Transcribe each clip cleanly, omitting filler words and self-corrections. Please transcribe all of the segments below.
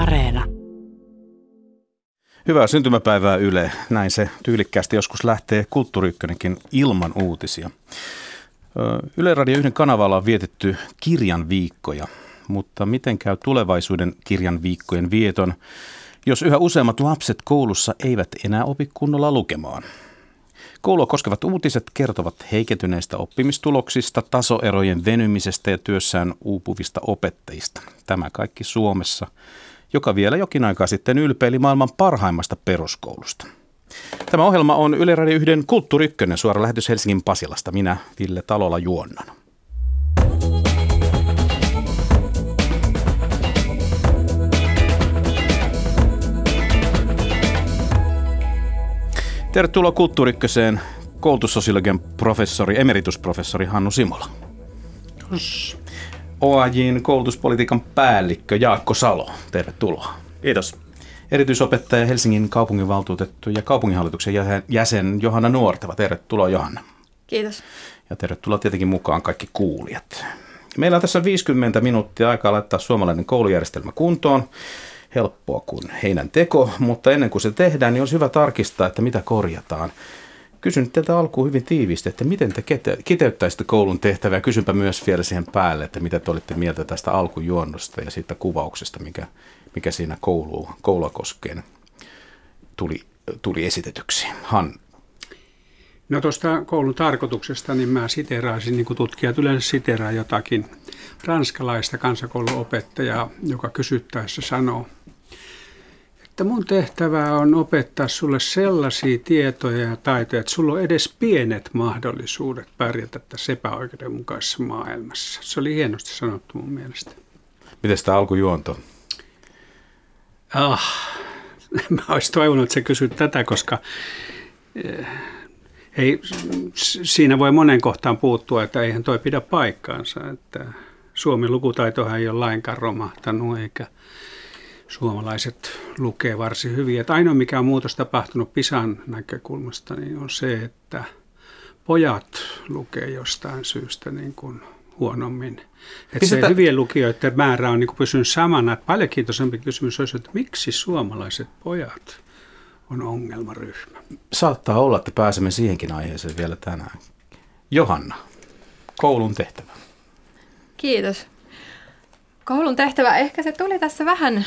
Areena. Hyvää syntymäpäivää Yle. Näin se tyylikkäästi joskus lähtee Kulttuuri Ykkönenkin ilman uutisia. Yle Radio 1 kanavalla on vietetty kirjan viikkoja, mutta miten käy tulevaisuuden kirjan viikkojen vieton, jos yhä useammat lapset koulussa eivät enää opi kunnolla lukemaan? Koulua koskevat uutiset kertovat heikentyneistä oppimistuloksista, tasoerojen venymisestä ja työssään uupuvista opettajista. Tämä kaikki Suomessa, joka vielä jokin aikaa sitten ylpeili maailman parhaimmasta peruskoulusta. Tämä ohjelma on Yle Radio 1 Kulttuuri Ykkönen, suora lähetys Helsingin Pasilasta. Minä, Ville Talola, juonnan. Tervetuloa Kulttuuri Ykköseen koulutussosiologian professori, emeritusprofessori Hannu Simola. OAJ:n koulutuspolitiikan päällikkö Jaakko Salo, tervetuloa. Kiitos. Erityisopettaja, Helsingin kaupunginvaltuutettu ja kaupunginhallituksen jäsen Johanna Nuorteva. Tervetuloa Johanna. Kiitos. Ja tervetuloa tietenkin mukaan kaikki kuulijat. Meillä on tässä 50 minuuttia aikaa laittaa suomalainen koulujärjestelmä kuntoon. Helppoa kuin heinän teko, mutta ennen kuin se tehdään, niin olisi hyvä tarkistaa, että mitä korjataan. Kysyn teiltä alkuun hyvin tiiviisti, että miten te kiteyttäisitte koulun tehtävää. Kysynpä myös vielä siihen päälle, että mitä te olitte mieltä tästä alkujuonnosta ja siitä kuvauksesta, mikä siinä koulua koskien tuli esitetyksi. Hannu. No tuosta koulun tarkoituksesta, niin mä siteeraisin, niin kuin tutkijat yleensä siteeraa jotakin ranskalaista kansakouluopettajaa, joka kysyttäessä sanoo, että mun tehtävää on opettaa sulle sellaisia tietoja ja taitoja, että sulla on edes pienet mahdollisuudet pärjätä tässä epäoikeudenmukaisessa maailmassa. Se oli hienosti sanottu mun mielestä. Miten tämä alkujuonto? Mä olisin toivonut, että sä kysyt tätä, koska ei, siinä voi monen kohtaan puuttua, että eihän toi pidä paikkaansa. Että Suomen lukutaitohan ei ole lainkaan romahtanut, eikä suomalaiset lukee varsin hyvin. Että ainoa, mikä on muutos tapahtunut PISAn näkökulmasta, niin on se, että pojat lukee jostain syystä niin kuin huonommin. Että se hyvien lukijoiden määrä on niin kuin pysynyt samana. Että paljon kiintoisempi kysymys olisi, että miksi suomalaiset pojat on ongelmaryhmä. Saattaa olla, että pääsemme siihenkin aiheeseen vielä tänään. Johanna, koulun tehtävä. Kiitos. Koulun tehtävä, ehkä se tuli tässä vähän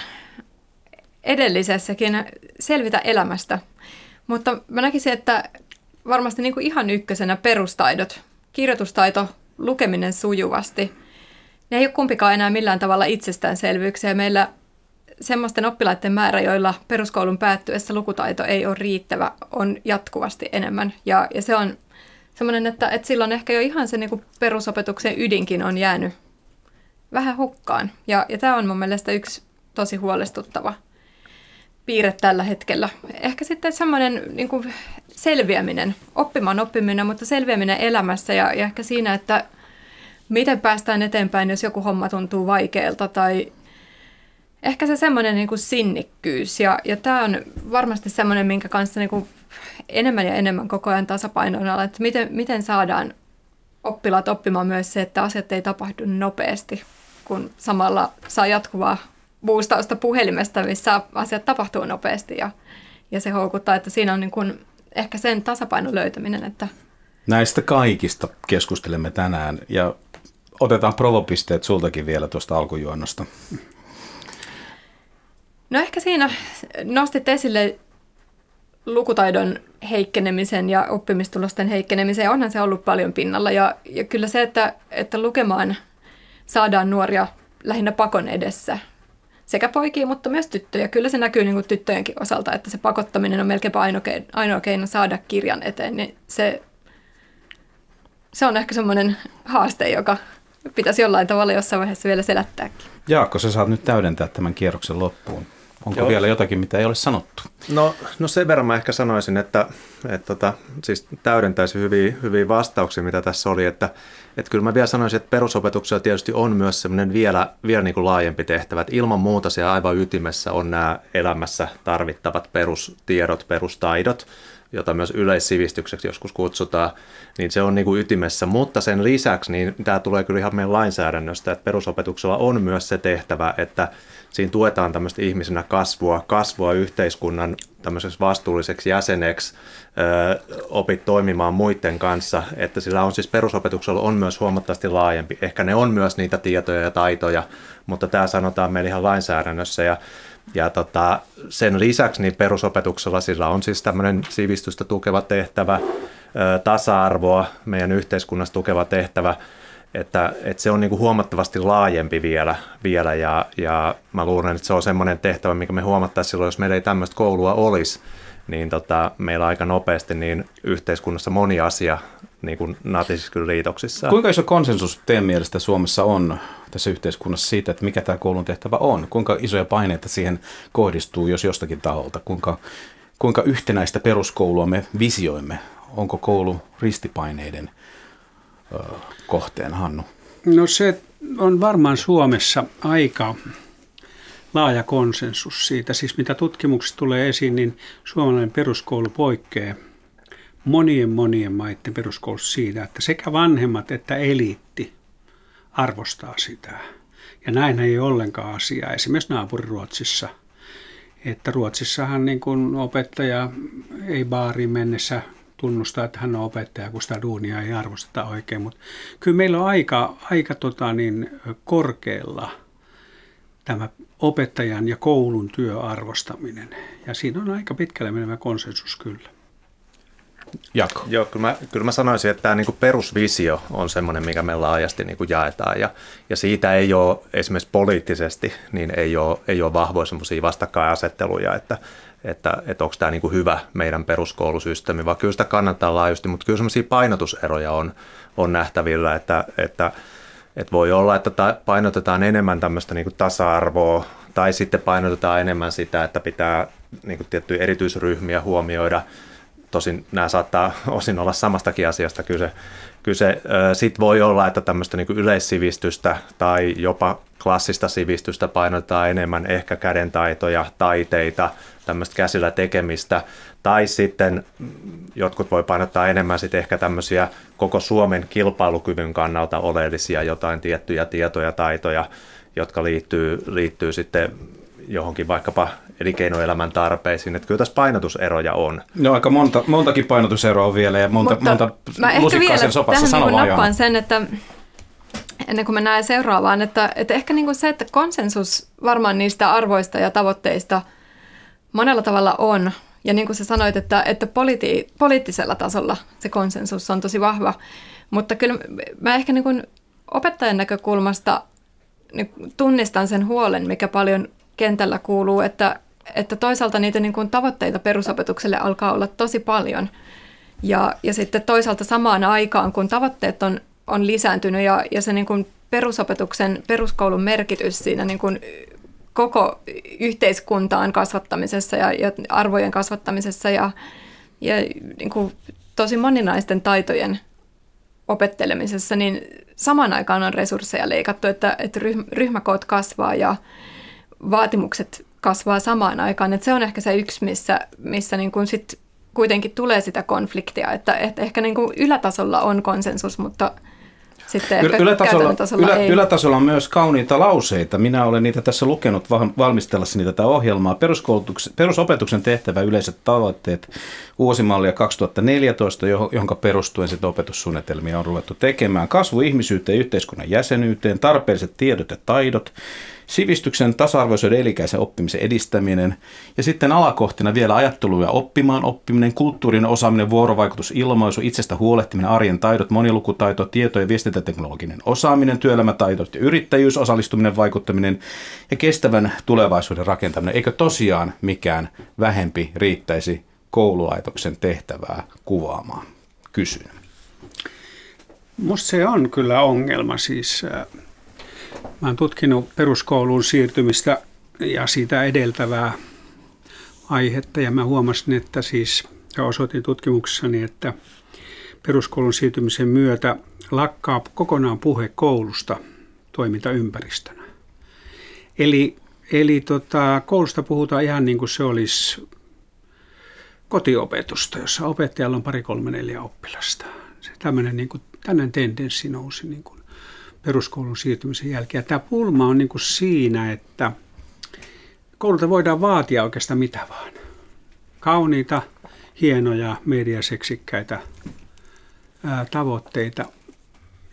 edellisessäkin, selvitä elämästä. Mutta mä näkisin, että varmasti niin kuin ihan ykkösenä perustaidot, kirjoitustaito, lukeminen sujuvasti. Ne ei ole kumpikaan enää millään tavalla itsestäänselvyyksiä. Meillä semmoisten oppilaiden määrä, joilla peruskoulun päättyessä lukutaito ei ole riittävä, on jatkuvasti enemmän. Ja se on semmoinen, että silloin ehkä jo ihan se niin kuin perusopetuksen ydinkin on jäänyt vähän hukkaan. Ja tämä on mun mielestä yksi tosi huolestuttava piirre tällä hetkellä. Ehkä sitten semmoinen niin kuin selviäminen, oppiminen, mutta selviäminen elämässä ja ehkä siinä, että miten päästään eteenpäin, jos joku homma tuntuu vaikealta tai ehkä se semmoinen niin kuin sinnikkyys, ja tämä on varmasti semmoinen, minkä kanssa niin kuin enemmän ja enemmän koko ajan tasapainon alla, että miten saadaan oppilaat oppimaan myös se, että asiat ei tapahdu nopeasti, kun samalla saa jatkuvaa boostausta puhelimesta, missä asiat tapahtuu nopeasti, ja se houkuttaa, että siinä on niin kuin ehkä sen tasapainon löytäminen. Että näistä kaikista keskustelemme tänään, ja otetaan provopisteet sultakin vielä tuosta alkujuonnosta. No ehkä siinä nostit esille lukutaidon heikkenemisen ja oppimistulosten heikkenemisen. Onhan se ollut paljon pinnalla ja kyllä se, että lukemaan saadaan nuoria lähinnä pakon edessä sekä poikia, mutta myös tyttöjä. Kyllä se näkyy niin kuin tyttöjenkin osalta, että se pakottaminen on melkeinpä ainoa keino saada kirjan eteen. Niin se on ehkä semmoinen haaste, joka pitäisi jollain tavalla jossain vaiheessa vielä selättääkin. Jaakko, sä saat nyt täydentää tämän kierroksen loppuun. Onko vielä jotakin, mitä ei ole sanottu? No sen verran mä ehkä sanoisin, että siis täydentäisi hyviä vastauksia, mitä tässä oli. Että kyllä mä vielä sanoisin, että perusopetuksella tietysti on myös semmoinen vielä niin kuin laajempi tehtävä. Että ilman muuta siellä aivan ytimessä on nämä elämässä tarvittavat perustiedot, perustaidot. jota myös yleissivistykseksi joskus kutsutaan, niin se on niin kuin ytimessä. Mutta sen lisäksi niin tämä tulee kyllä ihan meidän lainsäädännöstä, että perusopetuksella on myös se tehtävä, että siinä tuetaan tämmöistä ihmisenä kasvua yhteiskunnan tämmöiseksi vastuulliseksi jäseneksi, opit toimimaan muiden kanssa, että sillä on siis perusopetuksella on myös huomattavasti laajempi. Ehkä ne on myös niitä tietoja ja taitoja, mutta tämä sanotaan meillä ihan lainsäädännössä ja sen lisäksi niin perusopetuksella sillä on siis tämmöinen sivistystä tukeva tehtävä, tasa-arvoa meidän yhteiskunnassa tukeva tehtävä, että se on niin kuin huomattavasti laajempi vielä ja mä luulen, että se on semmoinen tehtävä, mikä me huomattaisiin silloin, jos meillä ei tämmöistä koulua olisi, niin meillä aika nopeasti niin yhteiskunnassa moni asia niin kuin natisissa kyllä liitoksissa. Kuinka iso konsensus teidän mielestä Suomessa on tässä yhteiskunnassa siitä, että mikä tämä koulun tehtävä on? Kuinka isoja paineita siihen kohdistuu, jos jostakin taholta? Kuinka yhtenäistä peruskoulua me visioimme? Onko koulu ristipaineiden kohteen, Hannu? No se on varmaan Suomessa aika laaja konsensus siitä. Siis mitä tutkimuksissa tulee esiin, niin suomalainen peruskoulu poikkeaa monien maiden peruskoulussa siitä, että sekä vanhemmat että eliitti arvostaa sitä. Ja näin ei ole ollenkaan asiaa. Esimerkiksi naapuriruotsissa. Että Ruotsissahan niin kun opettaja ei baariin mennessä tunnustaa, että hän on opettaja, kun sitä duunia ei arvosteta oikein. Mutta kyllä meillä on aika korkealla tämä opettajan ja koulun työarvostaminen. Ja siinä on aika pitkälle menevä konsensus kyllä. Jaakko. Joo, kyllä mä sanoisin, että tämä niin kuin perusvisio on semmoinen, mikä me laajasti niin kuin jaetaan. Ja siitä ei ole esimerkiksi poliittisesti, niin ei ole vahvoja semmoisia vastakkainasetteluja, että onko tämä niin kuin hyvä meidän peruskoulusysteemi, vaan kyllä sitä kannattaa laajusti, mutta kyllä semmoisia painotuseroja on nähtävillä, että voi olla, että painotetaan enemmän tämmöistä niin kuin tasa-arvoa tai sitten painotetaan enemmän sitä, että pitää niin kuin tiettyjä erityisryhmiä huomioida. Tosin nämä saattaa osin olla samastakin asiasta kyse. Sitten voi olla, että tämmöistä niin kuin yleissivistystä tai jopa klassista sivistystä painotetaan enemmän, ehkä kädentaitoja, taiteita, tämmöistä käsillä tekemistä. Tai sitten jotkut voi painottaa enemmän sitten ehkä tämmöisiä koko Suomen kilpailukyvyn kannalta oleellisia jotain tiettyjä tietoja, taitoja, jotka liittyy sitten johonkin vaikkapa elinkeinoelämän tarpeisiin, että kyllä tässä painotuseroja on. No aika montakin painotuseroa on vielä ja monta lusikkaa sen sopassa sanoa. Mä ehkä vielä nappaan sen, että ennen kuin mennään seuraavaan, että ehkä niin kuin se, että konsensus varmaan niistä arvoista ja tavoitteista monella tavalla on. Ja niin kuin sä sanoit, että poliittisella tasolla se konsensus on tosi vahva. Mutta kyllä mä ehkä niin kuin opettajan näkökulmasta niin tunnistan sen huolen, mikä paljon kentällä kuuluu, että toisaalta niitä niin kuin tavoitteita perusopetukselle alkaa olla tosi paljon. Ja sitten toisaalta samaan aikaan, kun tavoitteet on lisääntynyt ja se niin kuin perusopetuksen, peruskoulun merkitys siinä niin kuin koko yhteiskuntaan kasvattamisessa ja arvojen kasvattamisessa ja niin kuin tosi moninaisten taitojen opettelemisessa, niin samaan aikaan on resursseja leikattu, että ryhmäkoot kasvaa ja vaatimukset kasvaa samaan aikaan, että se on ehkä se yksi, missä niin kuin sit kuitenkin tulee sitä konfliktia, että ehkä niin kuin ylätasolla on konsensus, mutta sitten ehkä käytännön tasolla ei. Ylätasolla on myös kauniita lauseita. Minä olen niitä tässä lukenut valmistellessani tätä ohjelmaa. Perusopetuksen tehtävä yleiset tavoitteet, vuosimallia 2014, jonka perustuen sitten opetussuunnitelmia on ruvettu tekemään. Kasvu ihmisyyteen, yhteiskunnan jäsenyyteen, tarpeelliset tiedot ja taidot, sivistyksen, tasa-arvoisuuden, elikäisen oppimisen edistäminen ja sitten alakohtina vielä ajattelu ja oppiminen, kulttuurin osaaminen, vuorovaikutus, ilmaisu, itsestä huolehtiminen, arjen taidot, monilukutaito, tieto- ja viestintäteknologinen osaaminen, työelämätaidot ja yrittäjyys, osallistuminen, vaikuttaminen ja kestävän tulevaisuuden rakentaminen. Eikö tosiaan mikään vähempi riittäisi koululaitoksen tehtävää kuvaamaan? Kysyn. Musta se on kyllä ongelma siis. Mä oon tutkinut peruskouluun siirtymistä ja sitä edeltävää aihetta ja mä huomasin, että osoitin tutkimuksessani, että peruskoulun siirtymisen myötä lakkaa kokonaan puhe koulusta toimintaympäristönä. Eli koulusta puhutaan ihan niin kuin se olisi kotiopetusta, jossa opettajalla on 2, 3, 4 oppilasta. Se tämmöinen niin kuin, tällainen tendenssi nousi niin kuin peruskoulun siirtymisen jälkeen. Ja tämä pulma on niin kuin siinä, että koululta voidaan vaatia oikeastaan mitä vaan. Kauniita, hienoja, mediaseksikkäitä tavoitteita.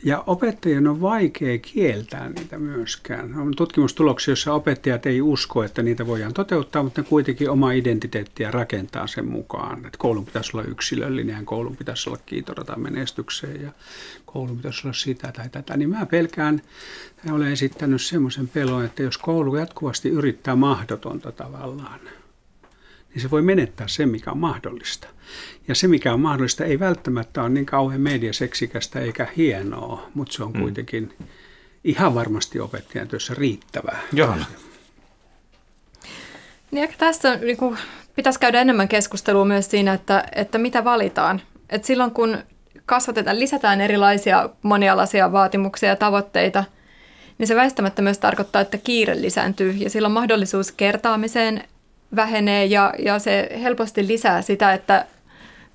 Ja opettajien on vaikea kieltää niitä myöskään. On tutkimustuloksia, joissa opettajat ei usko, että niitä voidaan toteuttaa, mutta ne kuitenkin omaa identiteettiä rakentaa sen mukaan. Että koulun pitäisi olla yksilöllinen, koulun pitäisi olla kiitorata menestykseen ja koulun pitäisi olla sitä tai tätä. Niin mä pelkään, tai olen esittänyt semmoisen pelon, että jos koulu jatkuvasti yrittää mahdotonta tavallaan, niin se voi menettää sen, mikä on mahdollista. Ja se, mikä on mahdollista, ei välttämättä ole niin kauhean mediaseksikästä eikä hienoa, mutta se on kuitenkin ihan varmasti opettajan työssä riittävää. Joo. Niin ehkä tässä niin kuin, pitäisi käydä enemmän keskustelua myös siinä, että mitä valitaan. Et silloin kun kasvatetaan, lisätään erilaisia monialaisia vaatimuksia ja tavoitteita, niin se väistämättä myös tarkoittaa, että kiire lisääntyy ja silloin mahdollisuus kertaamiseen vähenee ja se helposti lisää sitä, että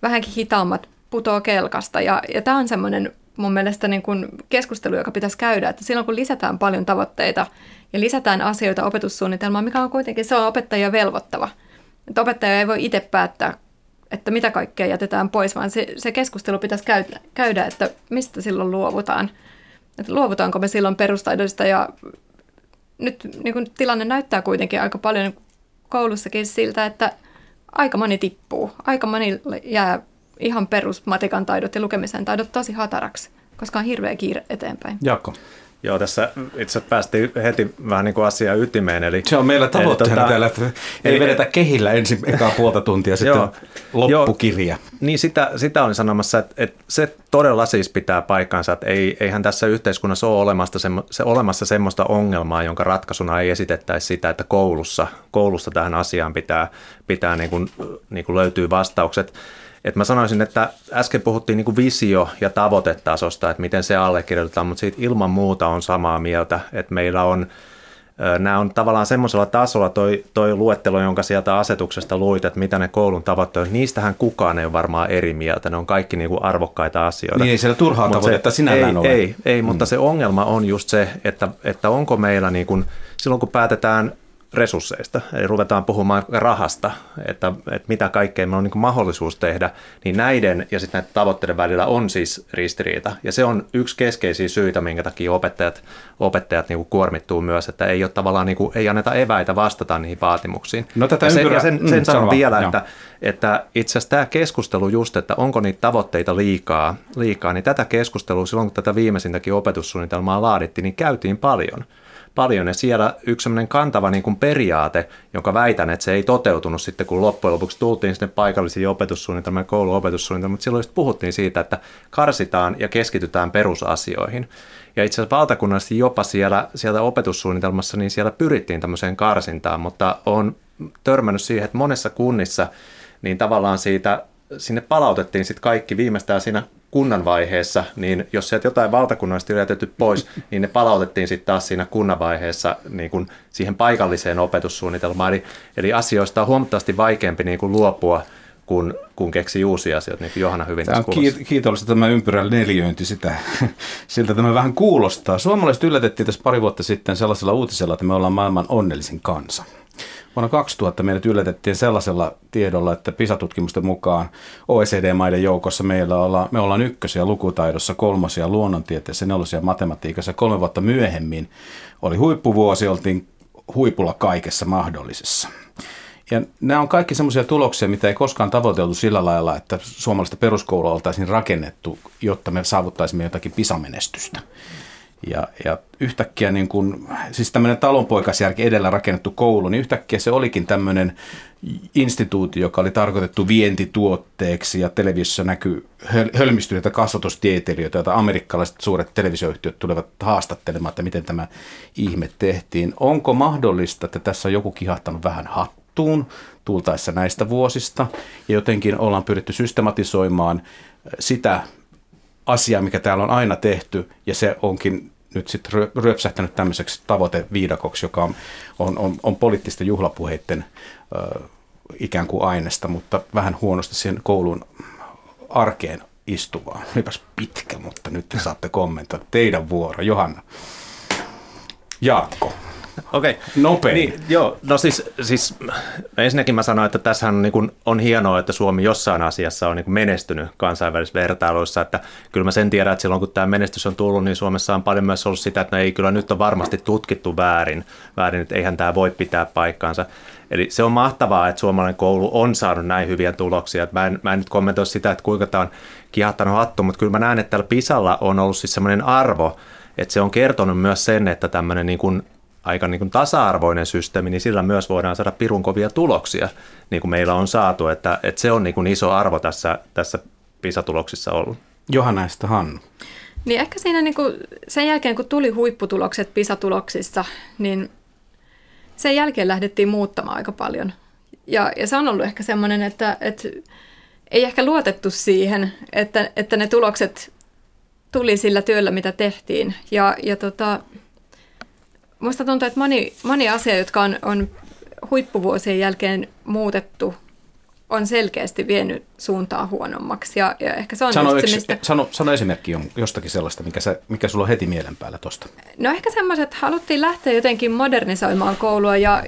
vähänkin hitaammat putoaa kelkasta. Ja tämä on semmoinen mun mielestä niin kuin keskustelu, joka pitäisi käydä, että silloin kun lisätään paljon tavoitteita ja lisätään asioita opetussuunnitelmaan, mikä on kuitenkin se on opettajia velvoittava. Että opettaja ei voi itse päättää, että mitä kaikkea jätetään pois, vaan se keskustelu pitäisi käydä, että mistä silloin luovutaan. Että luovutaanko me silloin perustaidoista ja nyt niin kuin tilanne näyttää kuitenkin aika paljon koulussakin siltä, että aika moni tippuu. Aika moni jää ihan perusmatikan taidot ja lukemisen taidot tosi hataraksi, koska on hirveä kiire eteenpäin. Jaakko. Joo, tässä itse päästiin heti vähän niin kuin asiaa ytimeen. Eli, se on meillä tavoitteena täällä, että ei vedetä kehillä ensin ekaa puolta tuntia, sitten joo, loppukirja. Joo, niin sitä olin sanomassa, että se todella siis pitää paikkansa, että eihän tässä yhteiskunnassa ole olemassa semmoista ongelmaa, jonka ratkaisuna ei esitettäisi sitä, että koulussa tähän asiaan pitää niin kuin löytyy vastaukset. Et mä sanoisin, että äsken puhuttiin niinku visio- ja tavoitetasosta, että miten se allekirjoitetaan, mutta siitä ilman muuta on samaa mieltä, että meillä on, nämä on tavallaan semmoisella tasolla toi luettelo, jonka sieltä asetuksesta luit, että mitä ne koulun tavoitteet, niistähän kukaan ei ole varmaan eri mieltä, ne on kaikki niinku arvokkaita asioita. Niin ei siellä turhaa tavoitetta sinällään ole. Ei, mutta se ongelma on just se, että onko meillä, niinku, silloin kun päätetään resursseista, eli ruvetaan puhumaan rahasta, että mitä kaikkea meillä on niin kuin mahdollisuus tehdä, niin näiden ja sitten näiden tavoitteiden välillä on siis ristiriita. Ja se on yksi keskeisiä syitä, minkä takia opettajat niin kuin kuormittuu myös, että ei ole tavallaan, niin kuin, ei anneta eväitä vastata niihin vaatimuksiin. No, tätä sen sanon vielä, että itse asiassa tämä keskustelu just, että onko niitä tavoitteita liikaa, niin tätä keskustelua silloin, kun tätä viimeisintäkin opetussuunnitelmaa laadittiin, niin käytiin paljon. Ja siellä yksi sellainen kantava niin kuin periaate, jonka väitän, että se ei toteutunut sitten, kun loppujen lopuksi tultiin sinne paikallisiin opetussuunnitelmiin ja kouluopetussuunnitelmiin, mutta silloin puhuttiin siitä, että karsitaan ja keskitytään perusasioihin. Ja itse asiassa valtakunnallisesti jopa sieltä opetussuunnitelmassa, niin siellä pyrittiin tämmöiseen karsintaan, mutta olen törmännyt siihen, että monessa kunnissa niin tavallaan sinne palautettiin sitten kaikki viimeistään siinä kunnan vaiheessa, niin jos sieltä jotain valtakunnallisesti on jätetty pois, niin ne palautettiin sitten taas siinä kunnan vaiheessa niin kuin siihen paikalliseen opetussuunnitelmaan. Eli asioista on huomattavasti vaikeampi niin kuin luopua, kun keksii uusia asioita, niin kuin Johanna hyvin tässä kuvasi. Kiitollista tämä ympyrän neljöinti, siltä tämä vähän kuulostaa. Suomalaiset yllätettiin tässä pari vuotta sitten sellaisella uutisella, että me ollaan maailman onnellisin kansa. Vuonna 2000 meidät yllätettiin sellaisella tiedolla, että PISA-tutkimusten mukaan OECD-maiden joukossa me ollaan ykkösiä lukutaidossa, 3. luonnontieteessä, 4. matematiikassa. 3 vuotta myöhemmin oli huippuvuosi, oltiin huipulla kaikessa mahdollisessa. Ja nämä on kaikki semmoisia tuloksia, mitä ei koskaan tavoiteltu sillä lailla, että suomalaista peruskoulua oltaisiin rakennettu, jotta me saavuttaisimme jotakin PISA-menestystä. Ja yhtäkkiä niin kun, siis tämmöinen talonpoikaisjärki edellä rakennettu koulu, niin yhtäkkiä se olikin tämmöinen instituutio, joka oli tarkoitettu vientituotteeksi ja televisiossa näkyy hölmistyneitä kasvatustieteilijöitä, joita amerikkalaiset suuret televisioyhtiöt tulevat haastattelemaan, että miten tämä ihme tehtiin. Onko mahdollista, että tässä on joku kihahtanut vähän hattuun tultaessa näistä vuosista ja jotenkin ollaan pyritty systematisoimaan sitä asiaa, mikä täällä on aina tehty, ja se onkin nyt sitten ryöpsähtänyt tämmöiseksi tavoiteviidakoksi, joka on poliittisten juhlapuheiden ikään kuin aineesta, mutta vähän huonosti siihen koulun arkeen istuvaan. Olipas pitkä, mutta nyt te saatte kommentoida. Teidän vuoro, Johanna. Jaakko. Okei. Nopein. Niin, joo, no siis ensinnäkin mä sanoin, että tässähän on, niin kun, on hienoa, että Suomi jossain asiassa on niin kun menestynyt kansainvälisissä vertailuissa, että kyllä mä sen tiedän, että silloin kun tämä menestys on tullut, niin Suomessa on paljon myös ollut sitä, että no ei kyllä nyt on varmasti tutkittu väärin, että eihän tämä voi pitää paikkaansa. Eli se on mahtavaa, että suomalainen koulu on saanut näin hyviä tuloksia. Mä en nyt kommentoi sitä, että kuinka tämä on kihahtanut hattu, mutta kyllä mä näen, että täällä PISalla on ollut siis semmoinen arvo, että se on kertonut myös sen, että tämmöinen niin kuin aika niin kuin tasa-arvoinen systeemi, niin sillä myös voidaan saada pirun kovia tuloksia, niin kuin meillä on saatu. Että se on niin kuin iso arvo tässä PISA-tuloksissa ollut. Johanna ja Hannu. Niin ehkä siinä niin kuin sen jälkeen, kun tuli huipputulokset PISA-tuloksissa, niin sen jälkeen lähdettiin muuttamaan aika paljon. Ja se on ollut ehkä semmoinen, että ei ehkä luotettu siihen, että ne tulokset tuli sillä työllä, mitä tehtiin. Minusta tuntuu, että moni asia, jotka on huippuvuosien jälkeen muutettu, on selkeästi vienyt suuntaa huonommaksi. Ja ehkä se on sano esimerkki jostakin sellaista, mikä sulla on heti mielen päällä tuosta. No ehkä semmoiset, että haluttiin lähteä jotenkin modernisoimaan koulua ja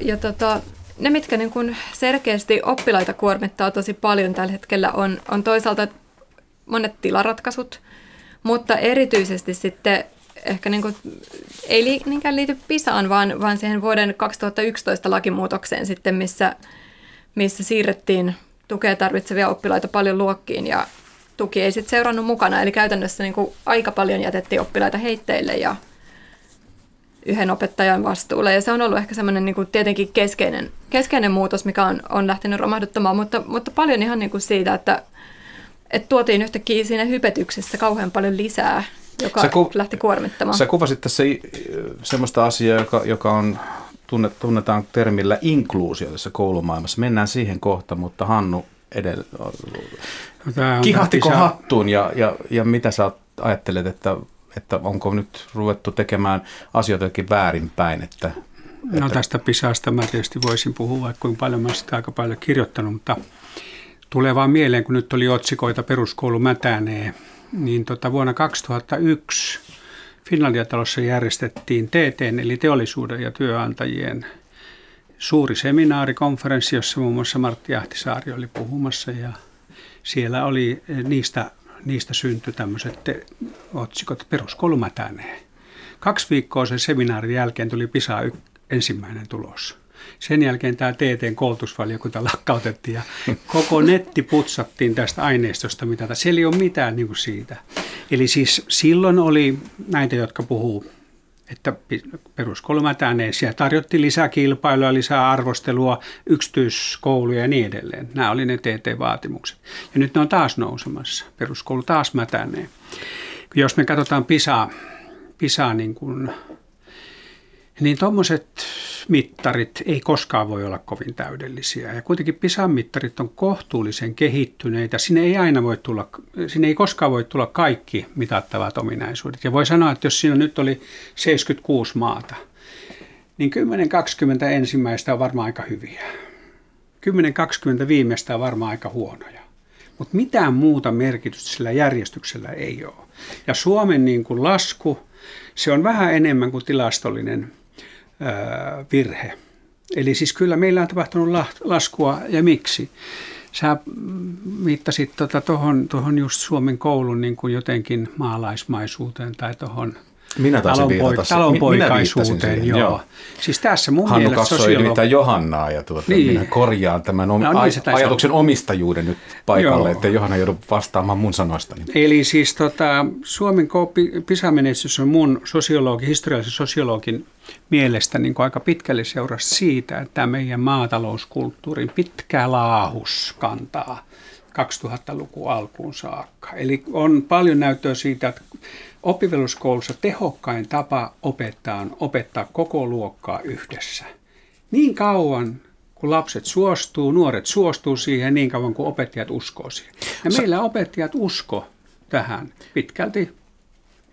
ne, mitkä niin kuin selkeästi oppilaita kuormittaa tosi paljon tällä hetkellä, on toisaalta monet tilaratkaisut, mutta erityisesti sitten ehkä niin kuin, ei niinkään liity PISAan, vaan siihen vuoden 2011 lakimuutokseen sitten, missä siirrettiin tukea tarvitsevia oppilaita paljon luokkiin ja tuki ei sitten seurannut mukana. Eli käytännössä niin kuin aika paljon jätettiin oppilaita heitteille ja yhden opettajan vastuulle. Ja se on ollut ehkä semmoinen niin kuin tietenkin keskeinen muutos, mikä on lähtenyt romahduttamaan, mutta paljon ihan niin kuin siitä, että tuotiin yhtäkkiä siinä hypetyksessä kauhean paljon lisää, joka lähti kuormittamaan. Sä kuvasit tässä semmoista asiaa, joka on, tunnetaan termillä inkluusio tässä koulumaailmassa. Mennään siihen kohta, mutta Hannu kihahtiko hattuun ja mitä sä ajattelet, että onko nyt ruvettu tekemään asioita jotenkin väärinpäin? No tästä PISAsta mä tietysti voisin puhua, vaikka kuinka paljon mä sitä aika paljon kirjoittanut, mutta tulee vaan mieleen, kun nyt oli otsikoita peruskoulu mätänee. Niin vuonna 2001 Finlandia-talossa järjestettiin TT:n eli teollisuuden ja työnantajien suuri seminaarikonferenssi, jossa muun muassa Martti Ahtisaari oli puhumassa ja siellä oli niistä syntyi tämmöiset otsikot peruskoulu mätänee. 2 viikkoa sen seminaarin jälkeen tuli PISA ensimmäinen tulos. Sen jälkeen tämä TT:n koulutusvaliokunta lakkautettiin ja koko netti putsattiin tästä aineistosta, mitä tässä ei ole mitään niin kuin siitä. Eli siis silloin oli näitä, jotka puhuu, että peruskoulumätäneen siellä tarjottiin lisää kilpailua, lisää arvostelua, yksityiskouluja ja niin edelleen. Nämä oli ne TT-vaatimukset. Ja nyt ne on taas nousemassa. Peruskoulu taas mätänee. Jos me katsotaan PISA niin tuommoiset mittarit ei koskaan voi olla kovin täydellisiä. Ja kuitenkin PISAn mittarit on kohtuullisen kehittyneitä. Sinne ei koskaan voi tulla kaikki mitattavat ominaisuudet. Ja voi sanoa, että jos siinä nyt oli 76 maata, niin 10-20 ensimmäistä on varmaan aika hyviä. 10-20 viimeistä on varmaan aika huonoja. Mutta mitään muuta merkitystä sillä järjestyksellä ei ole. Ja Suomen lasku, se on vähän enemmän kuin tilastollinen virhe. Eli siis kyllä meillä on tapahtunut laskua ja miksi. Sä viittasit tuohon just Suomen koulun niin kuin jotenkin maalaismaisuuteen tai tuohon talonpoikaisuuteen. Minä joo. Siis tässä mun Hannu mielestä katsoi Johannaa ja niin. Minä korjaan tämän ajatuksen omistajuuden nyt paikalle, joo. Että Johanna joudu vastaamaan mun sanoistani. Eli siis Suomen PISA-menestys on mun historiallisen sosiologin mielestä niin aika pitkälle seurasi siitä, että tämä meidän maatalouskulttuurin pitkä laahus kantaa 2000-luvun alkuun saakka. Eli on paljon näyttöä siitä, että oppivelvollisuuskoulussa tehokkain tapa opettaa on opettaa koko luokkaa yhdessä. Niin kauan, kun lapset suostuu, nuoret suostuu siihen, niin kauan kuin opettajat uskoo siihen. Ja meillä opettajat usko tähän pitkälti,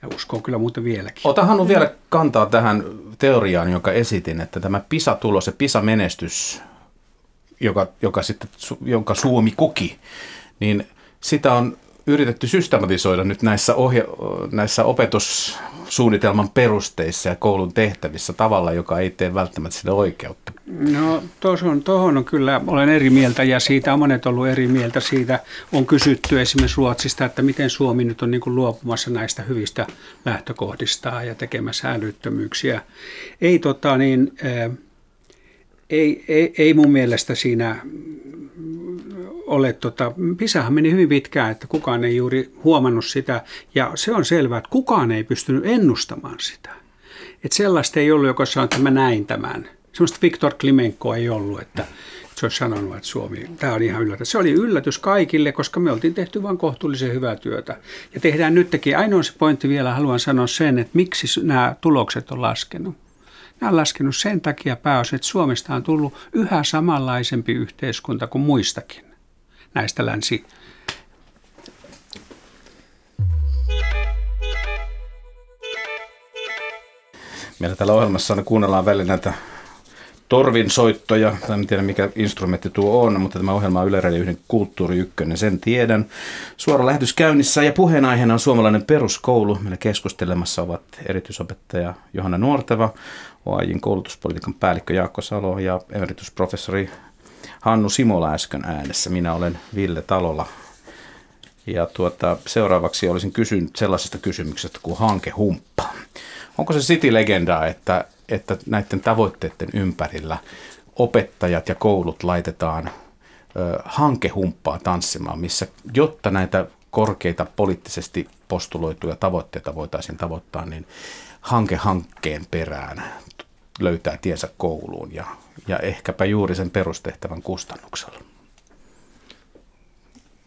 ja uskoo kyllä muuten vieläkin. Otahan on vielä kantaa tähän teoriaan, jonka esitin, että tämä PISA-tulos ja PISA-menestys jonka Suomi koki, niin sitä on yritetty systematisoida nyt näissä opetussuunnitelman perusteissa ja koulun tehtävissä tavalla, joka ei tee välttämättä sitä oikeutta. No tuohon on kyllä, olen eri mieltä ja siitä on monet ollut eri mieltä. Siitä on kysytty esimerkiksi Ruotsista, että miten Suomi nyt on niin kuin luopumassa näistä hyvistä lähtökohdistaan ja tekemässä älyttömyyksiä. Ei mun mielestä siinä ole, PISAhan meni hyvin pitkään, että kukaan ei juuri huomannut sitä, ja se on selvää, että kukaan ei pystynyt ennustamaan sitä. Että sellaista ei ollut, joka sanoi, että mä näin tämän. Semmoista Viktor Klimenko ei ollut, että se olisi sanonut, että Suomi, tämä on ihan yllätys. Se oli yllätys kaikille, koska me oltiin tehty vain kohtuullisen hyvää työtä. Ja tehdään nytkin, ainoa se pointti vielä, haluan sanoa sen, että miksi nämä tulokset on laskenut. Nämä on laskenut sen takia pääosin, että Suomesta on tullut yhä samanlaisempi yhteiskunta kuin muistakin näistä länsi. Meillä täällä ohjelmassa aina kuunnellaan välillä näitä torvin soittoja, tai en tiedä mikä instrumentti tuo on, mutta tämä ohjelma on Yle Radio Kulttuuri Ykkönen, sen tiedän. Suora lähetys käynnissä ja puheenaiheena on suomalainen peruskoulu. Meillä keskustelemassa ovat erityisopettaja Johanna Nuorteva, OAJ:n koulutuspolitiikan päällikkö Jaakko Salo ja emeritusprofessori Hannu Simola äsken äänessä. Minä olen Ville Talola. Ja seuraavaksi olisin kysynyt sellaisesta kysymyksestä kuin hankehumppa. Onko se city-legendaa, että näiden tavoitteiden ympärillä opettajat ja koulut laitetaan hankehumppaa tanssimaan, missä, jotta näitä korkeita poliittisesti postuloituja tavoitteita voitaisiin tavoittaa, niin hankkeen perään löytää tiensä kouluun ja ehkäpä juuri sen perustehtävän kustannuksella.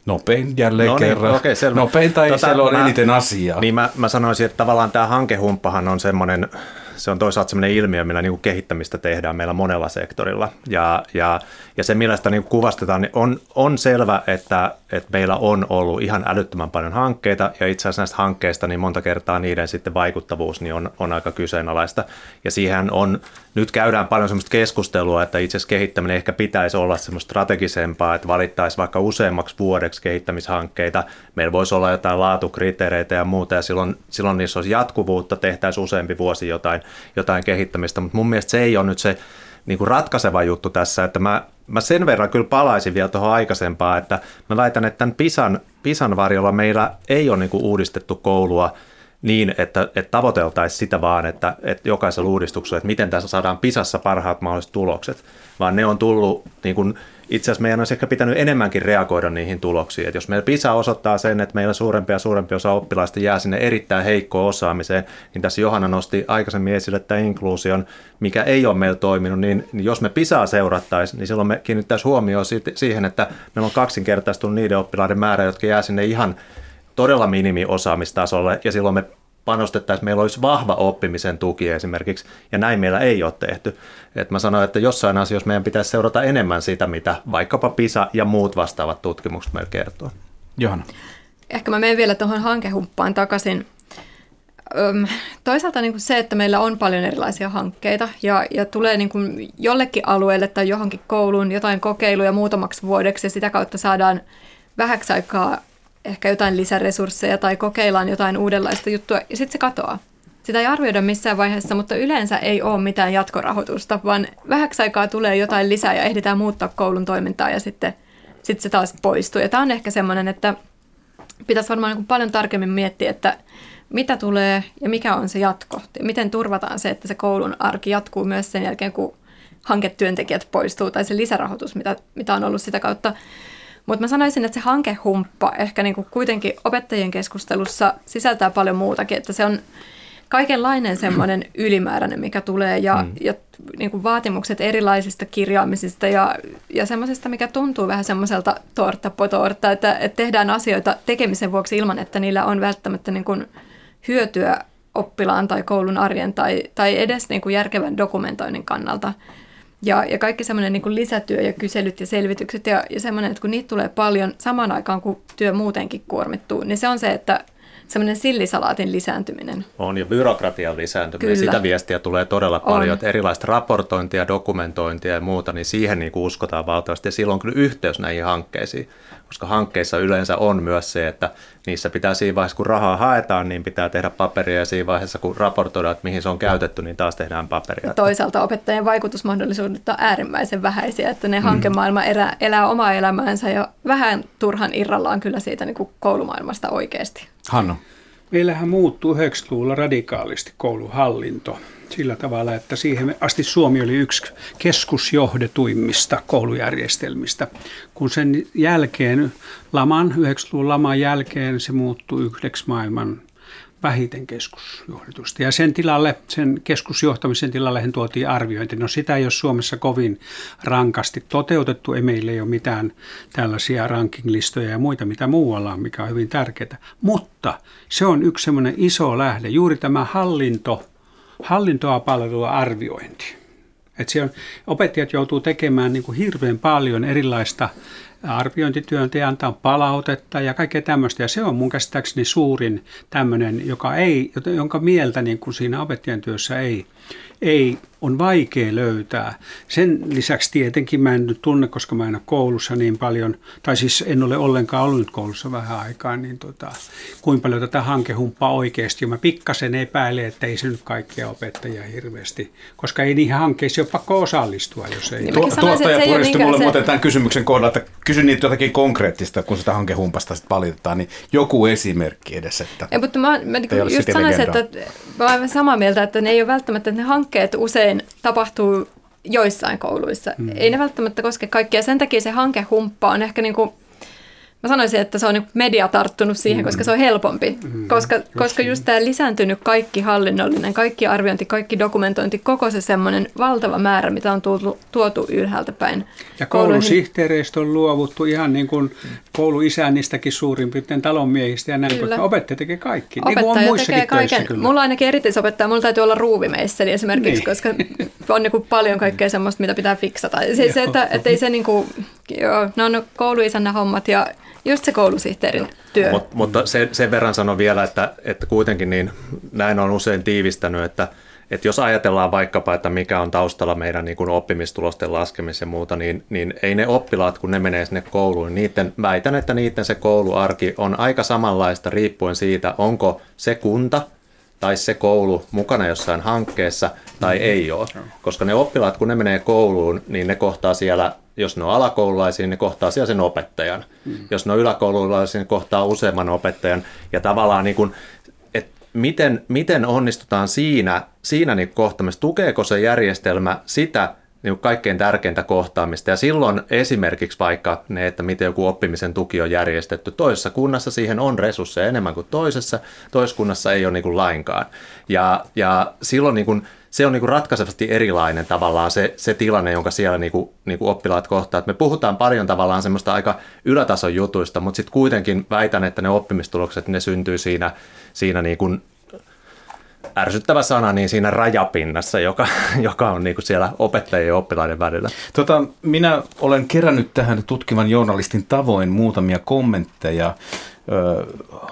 Nopein jälleen kerran. Okay, nopein tai siellä on eniten asiaa. Niin mä sanoisin, että tavallaan tämä hankehumppahan on semmoinen, se on toisaalta semmoinen ilmiö, millä niinku kehittämistä tehdään meillä monella sektorilla. Ja se, millä sitä niinku kuvastetaan, niin on selvä, että meillä on ollut ihan älyttömän paljon hankkeita, ja itse asiassa näistä hankkeista niin monta kertaa niiden sitten vaikuttavuus niin on aika kyseenalaista. Ja siihen on, nyt käydään paljon semmoista keskustelua, että itse asiassa kehittäminen ehkä pitäisi olla semmoista strategisempaa, että valittaisiin vaikka useammaksi vuodeksi kehittämishankkeita. Meillä voisi olla jotain laatukriteereitä ja muuta, ja silloin niissä olisi jatkuvuutta, tehtäisiin useampi vuosi jotain kehittämistä, mutta mun mielestä se ei ole nyt se niin kuin ratkaiseva juttu tässä, että mä sen verran kyllä palaisin vielä tuohon aikaisempaan, että mä väitän, että tämän PISAn varjolla meillä ei ole niin kuin uudistettu koulua niin, että tavoiteltaisiin sitä vaan, että jokaisella uudistuksella, että miten tässä saadaan PISassa parhaat mahdolliset tulokset, vaan ne on tullut, niin kuin, itse asiassa meidän olisi ehkä pitänyt enemmänkin reagoida niihin tuloksiin, että jos meillä PISA osoittaa sen, että meillä suurempi ja suurempi osa oppilaista jää sinne erittäin heikkoon osaamiseen, niin tässä Johanna nosti aikaisemmin esille tämän inkluusion, mikä ei ole meillä toiminut, niin jos me PISAa seurattaisiin, niin silloin me kiinnittäisiin huomioon siihen, että meillä on kaksinkertaistunut niiden oppilaiden määrä, jotka jää sinne ihan todella minimiosaamistasolle, ja silloin me panostettaisiin, meillä olisi vahva oppimisen tuki esimerkiksi, ja näin meillä ei ole tehty. Et mä sanoin, että jossain asioissa meidän pitäisi seurata enemmän sitä, mitä vaikkapa PISA ja muut vastaavat tutkimukset meillä kertoo. Johanna. Ehkä mä menen vielä tuohon hankehumppaan takaisin. Toisaalta niin kuin se, että meillä on paljon erilaisia hankkeita ja tulee niin kuin jollekin alueelle tai johonkin kouluun jotain kokeiluja muutamaksi vuodeksi, ja sitä kautta saadaan vähäksi aikaa ehkä jotain lisäresursseja tai kokeillaan jotain uudenlaista juttua, ja sitten se katoaa. Sitä ei arvioida missään vaiheessa, mutta yleensä ei ole mitään jatkorahoitusta, vaan vähäksi aikaa tulee jotain lisää ja ehditään muuttaa koulun toimintaa, ja sitten se taas poistuu. Ja tämä on ehkä semmoinen, että pitäisi varmaan niin kuin paljon tarkemmin miettiä, että mitä tulee ja mikä on se jatko. Miten turvataan se, että se koulun arki jatkuu myös sen jälkeen, kun hanketyöntekijät poistuu, tai se lisärahoitus, mitä on ollut sitä kautta. Mutta mä sanoisin, että se hankehumppa ehkä niinku kuitenkin opettajien keskustelussa sisältää paljon muutakin, että se on kaikenlainen semmoinen ylimääräinen, mikä tulee ja niinku vaatimukset erilaisista kirjaamisista ja semmoisesta, mikä tuntuu vähän semmoiselta torta po torta, että tehdään asioita tekemisen vuoksi ilman, että niillä on välttämättä niinku hyötyä oppilaan tai koulun arjen tai edes niinku järkevän dokumentoinnin kannalta. Ja kaikki semmoinen niin kuin lisätyö ja kyselyt ja selvitykset ja semmoinen, että kun niitä tulee paljon samaan aikaan, kun työ muutenkin kuormittuu, niin se on se, että semmoinen sillisalaatin lisääntyminen. On, ja byrokratian lisääntyminen. Kyllä. Sitä viestiä tulee todella paljon, että erilaista raportointia, dokumentointia ja muuta, niin siihen niin kuin uskotaan valtavasti. Ja sillä on kyllä yhteys näihin hankkeisiin, koska hankkeissa yleensä on myös se, että niissä pitää siinä vaiheessa, kun rahaa haetaan, niin pitää tehdä paperia, ja siinä vaiheessa, kun raportoidaan, että mihin se on käytetty, niin taas tehdään paperia. Ja toisaalta opettajien vaikutusmahdollisuudet on äärimmäisen vähäisiä, että ne hankemaailma elää omaa elämäänsä, ja vähän turhan irrallaan kyllä siitä niin kuin koulumaailmasta oikeasti. Hannu. Meillähän muuttuu 90-luvulla radikaalisti kouluhallinto sillä tavalla, että siihen asti Suomi oli yksi keskusjohdetuimmista koulujärjestelmistä. Kun sen jälkeen, 90-luvun laman jälkeen, se muuttui yhdeksi maailman vähiten keskusjohdetusta. Ja sen tilalle, sen keskusjohtamisen tilalle tuotiin arviointi. No sitä ei ole Suomessa kovin rankasti toteutettu. Ei, meillä ei ole mitään tällaisia rankinglistoja ja muita, mitä muualla on, mikä on hyvin tärkeää. Mutta se on yksi semmoinen iso lähde. Juuri tämä hallintoa palveleva arviointi. Että opettajat joutuu tekemään niin kuin hirveän paljon erilaista arviointityöntä ja antaa palautetta ja kaikkea tämmöistä. Ja se on mun käsittääkseni suurin tämmöinen, jonka mieltä niin kuin siinä opettajan työssä ei on vaikea löytää. Sen lisäksi tietenkin mä en nyt tunne, koska mä en ole koulussa niin paljon, tai siis en ole ollenkaan ollut koulussa vähän aikaa, niin kuinka paljon tätä hankehumppaa oikeasti. Ja mä pikkasen epäilen, että ei se nyt kaikkia opettajia hirveästi, koska ei niihin hankkeisiin ole pakko osallistua, jos ei. Tuottaja puristi mulle muuten tämän kysymyksen kohdalla, että kysyn niitä jotakin konkreettista, kun sitä hankehumpasta sitten valitetaan, niin joku esimerkki edes, että ei, mutta mä just sanoisin, että mä olen samaa mieltä, että ne ei ole välttämättä, että ne hankkeet usein tapahtuu joissain kouluissa. Ei ne välttämättä koske kaikkia. Sen takia se hankehumppa on ehkä niin kuin, mä sanoisin, että se on niin media tarttunut siihen, koska se on helpompi. Koska just tämä lisääntynyt kaikki hallinnollinen, kaikki arviointi, kaikki dokumentointi, koko se semmoinen valtava määrä, mitä on tuotu ylhäältä päin. Ja koulusihteereistä on luovuttu ihan niin kuin kouluisännistäkin suurin piirtein talonmiehistä ja näin, koska opettaja tekee kaikki. Opettaja niin tekee kaiken. Kyllä. Mulla ainakin erityisopettaja, mulla täytyy olla ruuvimeisseli esimerkiksi, niin, koska on niin kuin paljon kaikkea semmoista, mitä pitää fiksata. Se että ei se niin kuin, ne on kouluisänä hommat ja just se koulusihteerin työ. Mutta sen verran sanon vielä, että kuitenkin niin näin on usein tiivistänyt, että jos ajatellaan vaikkapa, että mikä on taustalla meidän niin kuin oppimistulosten laskemis ja muuta, niin ei ne oppilaat, kun ne menee sinne kouluun, väitän, että niiden se kouluarki on aika samanlaista riippuen siitä, onko se kunta tai se koulu mukana jossain hankkeessa tai ei ole. Koska ne oppilaat, kun ne menee kouluun, niin ne kohtaa siellä, jos ne on alakoululaisia, ne kohtaa siellä sen opettajan. Jos ne on yläkoululaisia, ne kohtaa useamman opettajan. Ja tavallaan, niin kun, miten onnistutaan siinä niin kohtaamista, tukeeko se järjestelmä sitä niin kaikkein tärkeintä kohtaamista. Ja silloin esimerkiksi vaikka ne, että miten joku oppimisen tuki on järjestetty. Toisessa kunnassa siihen on resursseja enemmän kuin toisessa, toiskunnassa ei ole niin kuin lainkaan. Ja silloin niin kuin, se on niin kuin ratkaisevasti erilainen tavallaan se tilanne, jonka siellä niin kuin oppilaat kohtaa. Et me puhutaan paljon tavallaan semmoista aika ylätason jutuista, mutta sitten kuitenkin väitän, että ne oppimistulokset, ne syntyy siinä niin kuin ärsyttävä sana, niin siinä rajapinnassa, joka on niin kuin siellä opettajien ja oppilaiden välillä. Minä olen kerännyt tähän tutkivan journalistin tavoin muutamia kommentteja,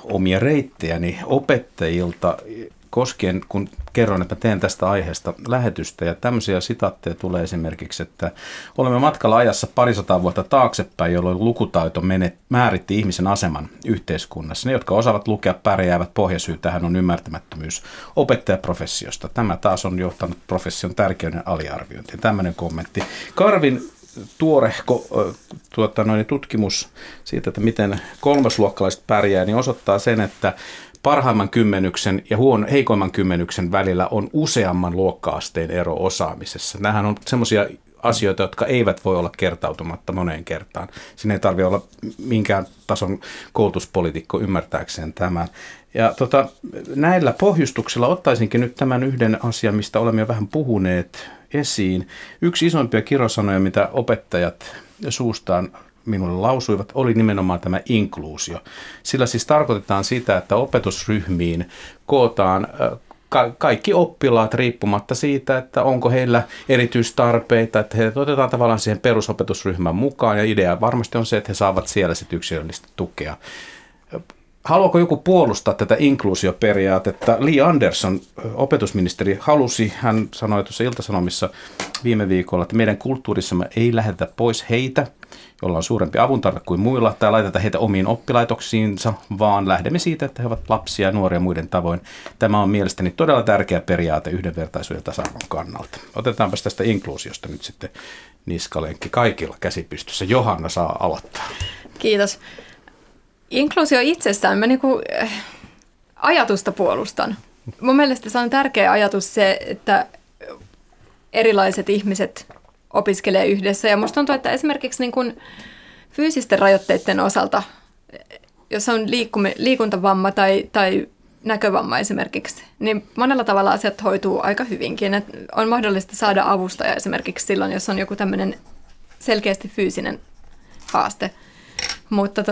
omia reittejäni opettajilta koskien, kun kerron, että teen tästä aiheesta lähetystä. Ja tämmöisiä sitaatteja tulee esimerkiksi, että olemme matkalla ajassa 200 vuotta taaksepäin, jolloin lukutaito määritti ihmisen aseman yhteiskunnassa. Ne, jotka osaavat lukea, pärjäävät. Pohjasyy tähän on ymmärtämättömyys opettajaprofessiosta. Tämä taas on johtanut profession tärkeyden aliarviointiin. Tämmöinen kommentti. Karvin tuorehko tutkimus siitä, että miten kolmasluokkalaiset pärjää, niin osoittaa sen, että parhaimman kymmenyksen ja heikoimman kymmenyksen välillä on useamman luokka-asteen ero osaamisessa. Nämähän on semmoisia asioita, jotka eivät voi olla kertautumatta moneen kertaan. Siinä ei tarvitse olla minkään tason koulutuspolitiikko ymmärtääkseen tämän. Ja näillä pohjustuksilla ottaisinkin nyt tämän yhden asian, mistä olemme jo vähän puhuneet, esiin. Yksi isoimpia kirosanoja, mitä opettajat suustaan minulle lausuivat, oli nimenomaan tämä inkluusio. Sillä siis tarkoitetaan sitä, että opetusryhmiin kootaan kaikki oppilaat riippumatta siitä, että onko heillä erityistarpeita, että he otetaan tavallaan siihen perusopetusryhmän mukaan, ja idea varmasti on se, että he saavat siellä sitten yksilöllistä tukea. Haluaako joku puolustaa tätä inkluusioperiaatetta? Lee Andersson, opetusministeri, halusi, hän sanoi tuossa Ilta-Sanomissa viime viikolla, että meidän kulttuurissamme ei lähetetä pois heitä, jolla on suurempi avuntarve kuin muilla, tai laiteta heitä omiin oppilaitoksiinsa, vaan lähdemme siitä, että he ovat lapsia ja nuoria muiden tavoin. Tämä on mielestäni todella tärkeä periaate yhdenvertaisuuden ja tasa-arvon kannalta. Otetaanpa tästä inkluusiosta nyt sitten niskalenkki kaikilla käsipystyssä. Johanna saa aloittaa. Kiitos. Inkluusio itsessään, mä niinku ajatusta puolustan. Mun mielestä se on tärkeä ajatus se, että erilaiset ihmiset opiskelee yhdessä. Ja musta tuntuu, että esimerkiksi niin kun fyysisten rajoitteiden osalta, jos on liikuntavamma tai näkövamma esimerkiksi, niin monella tavalla asiat hoituu aika hyvinkin. Et on mahdollista saada avustaja esimerkiksi silloin, jos on joku tämmöinen selkeästi fyysinen haaste. Mutta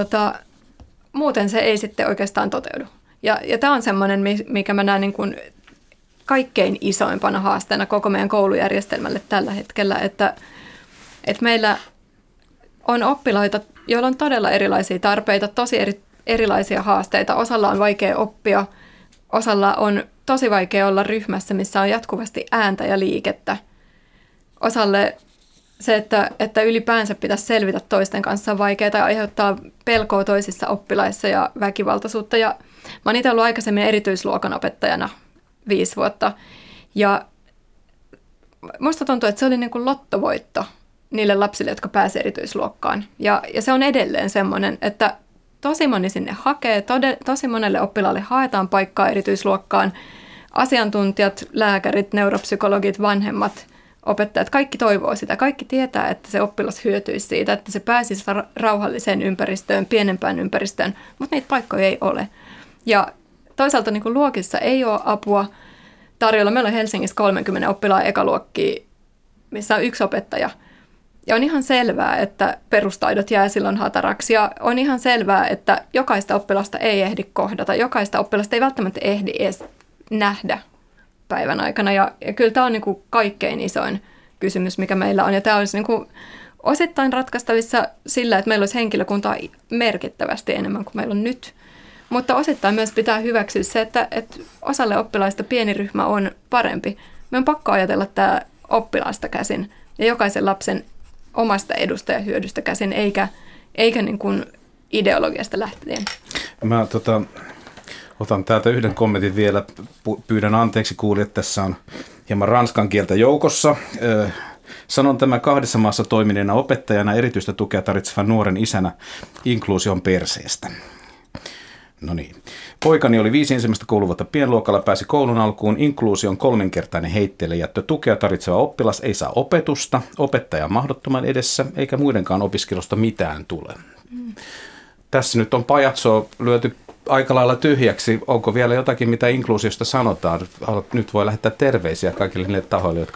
muuten se ei sitten oikeastaan toteudu. Ja tämä on semmoinen, mikä mä näen niin kuin kaikkein isoimpana haasteena koko meidän koulujärjestelmälle tällä hetkellä, että meillä on oppilaita, joilla on todella erilaisia tarpeita, tosi erilaisia haasteita. Osalla on vaikea oppia, osalla on tosi vaikea olla ryhmässä, missä on jatkuvasti ääntä ja liikettä. Osalle se, että ylipäänsä pitäisi selvitä toisten kanssa vaikeaa tai aiheuttaa pelkoa toisissa oppilaissa ja väkivaltaisuutta. Ja mä oon itse ollut aikaisemmin erityisluokanopettajana 5 vuotta. Ja musta tuntuu, että se oli niin kuin lottovoitto niille lapsille, jotka pääsivät erityisluokkaan. Ja se on edelleen semmoinen, että tosi moni sinne hakee, tosi monelle oppilaalle haetaan paikkaa erityisluokkaan. Asiantuntijat, lääkärit, neuropsykologit, vanhemmat, opettajat, kaikki toivoo sitä. Kaikki tietää, että se oppilas hyötyisi siitä, että se pääsisi rauhalliseen ympäristöön, pienempään ympäristöön, mutta niitä paikkoja ei ole. Ja toisaalta niin kuin luokissa ei ole apua tarjolla. Meillä on Helsingissä 30 oppilaan ekaluokkia, missä on 1 opettaja. Ja on ihan selvää, että perustaidot jää silloin hataraksi. Ja on ihan selvää, että jokaista oppilasta ei ehdi kohdata. Jokaista oppilasta ei välttämättä ehdi edes nähdä päivän aikana. Ja kyllä tämä on niin kuin kaikkein isoin kysymys, mikä meillä on. Ja tämä olisi niin kuin osittain ratkaistavissa sillä, että meillä olisi henkilökuntaa merkittävästi enemmän kuin meillä on nyt. Mutta osittain myös pitää hyväksyä se, että osalle oppilaista pieni ryhmä on parempi. Me on pakko ajatella tämä oppilaasta käsin ja jokaisen lapsen omasta edusta ja hyödystä käsin, eikä niin kuin ideologiasta lähtien. Mä otan täältä yhden kommentin vielä. Pyydän anteeksi kuulijat, tässä on hieman ranskan kieltä joukossa. Sanon tämä 2 maassa toimineena opettajana erityistä tukea tarvitsevan nuoren isänä inkluusion perseestä. No niin. Poikani oli 5 ensimmäistä kouluvuotta pienluokalla, pääsi koulun alkuun. Inkluusion 3-kertainen heitteillejättö. Tukea tarvitseva oppilas ei saa opetusta, opettaja on mahdottoman edessä, eikä muidenkaan opiskelusta mitään tule. Tässä nyt on pajatso lyöty aika lailla tyhjäksi. Onko vielä jotakin, mitä inkluusiosta sanotaan? Nyt voi lähettää terveisiä kaikille niille tahoille,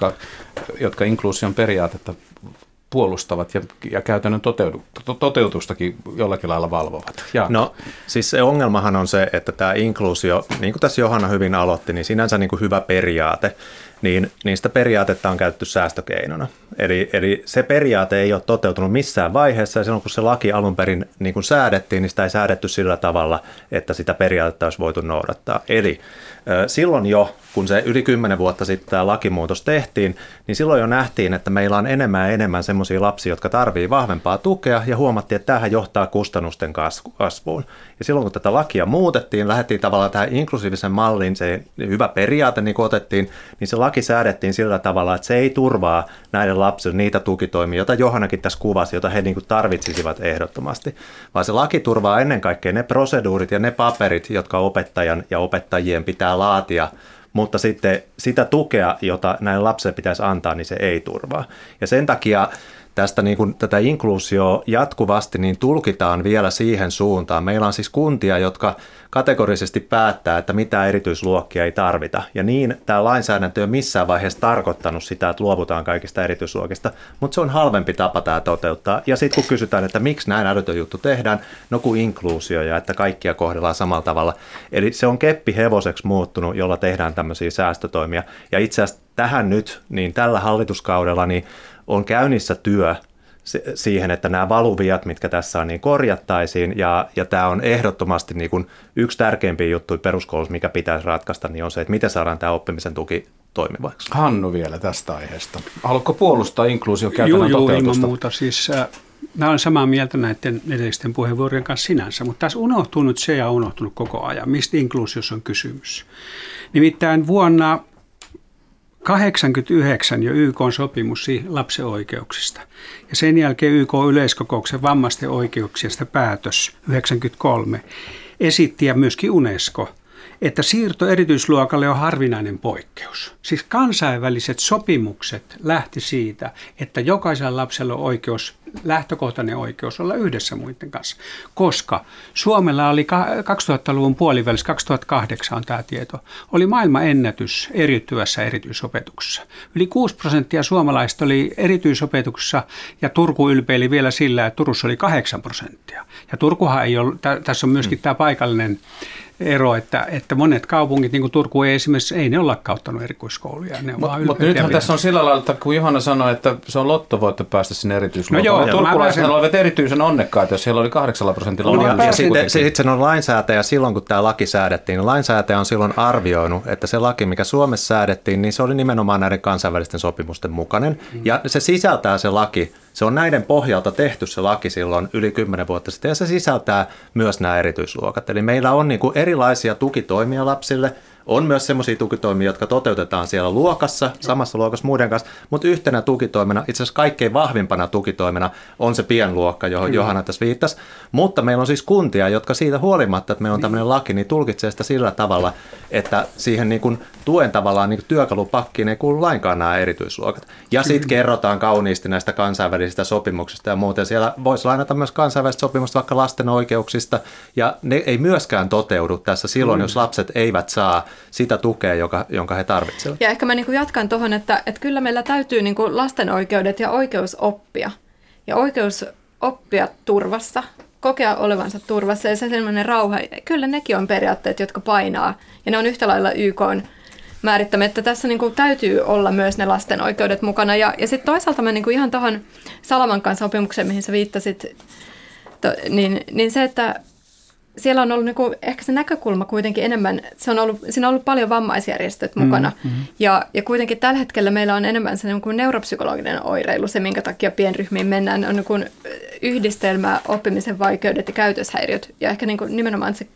jotka inkluusion periaatetta puolustavat ja käytännön toteutustakin jollakin lailla valvovat. Jaakko. No siis se ongelmahan on se, että tämä inkluusio, niin kuin tässä Johanna hyvin aloitti, niin sinänsä niin kuin hyvä periaate, niin sitä periaatetta on käytetty säästökeinona. Eli se periaate ei ole toteutunut missään vaiheessa, ja silloin kun se laki alun perin niin kuin säädettiin, niin sitä ei säädetty sillä tavalla, että sitä periaatetta olisi voitu noudattaa. Eli silloin jo, kun se yli 10 vuotta sitten tämä lakimuutos tehtiin, niin silloin jo nähtiin, että meillä on enemmän ja enemmän semmoisia lapsia, jotka tarvitsevat vahvempaa tukea, ja huomattiin, että tämähän johtaa kustannusten kasvuun. Ja silloin kun tätä lakia muutettiin, lähdettiin tavallaan tähän inklusiivisen malliin, se hyvä periaate niin kun otettiin, niin se laki säädettiin sillä tavalla, että se ei turvaa näiden lapsille niitä tukitoimia, joita Johannakin tässä kuvasi, joita he niin kuin tarvitsisivat ehdottomasti, vaan se laki turvaa ennen kaikkea ne proseduurit ja ne paperit, jotka opettajan ja opettajien pitää laatia, mutta sitten sitä tukea, jota näille lapsille pitäisi antaa, niin se ei turvaa. Ja sen takia tästä niin kuin tätä inkluusioa jatkuvasti niin tulkitaan vielä siihen suuntaan. Meillä on siis kuntia, jotka kategorisesti päättää, että mitään erityisluokkia ei tarvita. Ja niin tämä lainsäädäntö ei ole missään vaiheessa tarkoittanut sitä, että luovutaan kaikista erityisluokista, mutta se on halvempi tapa tämä toteuttaa. Ja sitten kun kysytään, että miksi näin älytön juttu tehdään, no kun inkluusio ja että kaikkia kohdellaan samalla tavalla. Eli se on keppihevoseksi muuttunut, jolla tehdään tämmöisiä säästötoimia. Ja itse asiassa tähän nyt, niin tällä hallituskaudella, niin on käynnissä työ siihen, että nämä valuviat, mitkä tässä on, niin korjattaisiin. Ja tämä on ehdottomasti niin kuin yksi tärkeimpiä juttuja peruskoulussa, mikä pitäisi ratkaista, niin on se, että miten saadaan tämä oppimisen tuki toimivaksi. Hannu vielä tästä aiheesta. Haluatko puolustaa inkluusiokäytännön toteutusta? Ilman muuta. Siis, mä olen samaa mieltä näiden edellisten puheenvuorojen kanssa sinänsä, mutta tässä unohtuu nyt se ja unohtunut koko ajan, mistä inkluusiossa on kysymys. Nimittäin vuonna 1989 jo YK on sopimus lapsen oikeuksista ja sen jälkeen YK yleiskokouksen vammaisten oikeuksista päätös 1993 esitti ja myöskin UNESCO, että siirto erityisluokalle on harvinainen poikkeus. Siis kansainväliset sopimukset lähti siitä, että jokaisella lapsella on oikeus, lähtökohtainen oikeus olla yhdessä muiden kanssa, koska Suomella oli 2000-luvun puolivälissä, 2008 on tämä tieto, oli maailmanennätys eriytyvässä erityisopetuksessa. Yli 6% suomalaista oli erityisopetuksessa ja Turku ylpeili vielä sillä, että Turussa oli 8%. Ja Turkuhan ei ollut, tässä on myöskin tämä paikallinen ero, että monet kaupungit, niin kuin Turku ei esimerkiksi, ei ne ole lakkauttanut erikoiskouluja. Mutta nythän tässä on sillä lailla, että kun Johanna sanoi, että se on lottovoitto päästä sinne erityisluokkaan. No joo, turkulaiset olivat erityisen onnekkaita, jos siellä oli 8% lainsäädäntöä. Sitten on lainsäätäjä silloin, kun tämä laki säädettiin. Niin lainsäätäjä on silloin arvioinut, että se laki, mikä Suomessa säädettiin, niin se oli nimenomaan näiden kansainvälisten sopimusten mukainen. Ja se sisältää se laki. Se on näiden pohjalta tehty se laki silloin yli 10 vuotta sitten ja se sisältää myös nämä erityisluokat. Eli meillä on niin kuin erilaisia tukitoimia lapsille. On myös sellaisia tukitoimia, jotka toteutetaan siellä luokassa, samassa luokassa muiden kanssa, mutta yhtenä tukitoimena, itse asiassa kaikkein vahvimpana tukitoimena on se pienluokka, johon Johanna tässä viittasi. Mutta meillä on siis kuntia, jotka siitä huolimatta, että meillä on tämmöinen laki, niin tulkitsee sitä sillä tavalla, että siihen niin kuin tuen tavallaan niin kuin työkalupakkiin ei kuulu lainkaan nämä erityisluokat. Ja sitten kerrotaan kauniisti näistä kansainvälisistä sopimuksista ja muuten. Siellä voisi lainata myös kansainväliset sopimukset vaikka lasten oikeuksista, ja ne ei myöskään toteudu tässä silloin, jos lapset eivät saa sitä tukea, jonka he tarvitsevat. Ja ehkä mä niin kuin jatkan tuohon, että kyllä meillä täytyy niin kuin lasten oikeudet ja oikeus oppia turvassa, kokea olevansa turvassa ja se sellainen rauha. Kyllä nekin on periaatteet, jotka painaa ja ne on yhtä lailla YK:n määrittämä, että tässä niin kuin täytyy olla myös ne lasten oikeudet mukana. Ja sitten toisaalta mä niin kuin ihan tuohon Salamankan sopimukseen, mihin sä viittasit, niin se, että siellä on ollut niinku, ehkä se näkökulma kuitenkin enemmän, siinä on ollut paljon vammaisjärjestöt mukana ja kuitenkin tällä hetkellä meillä on enemmän se niinku neuropsykologinen oireilu, se minkä takia pienryhmiin mennään, on niinku yhdistelmä oppimisen vaikeudet ja käytöshäiriöt ja ehkä niinku nimenomaan se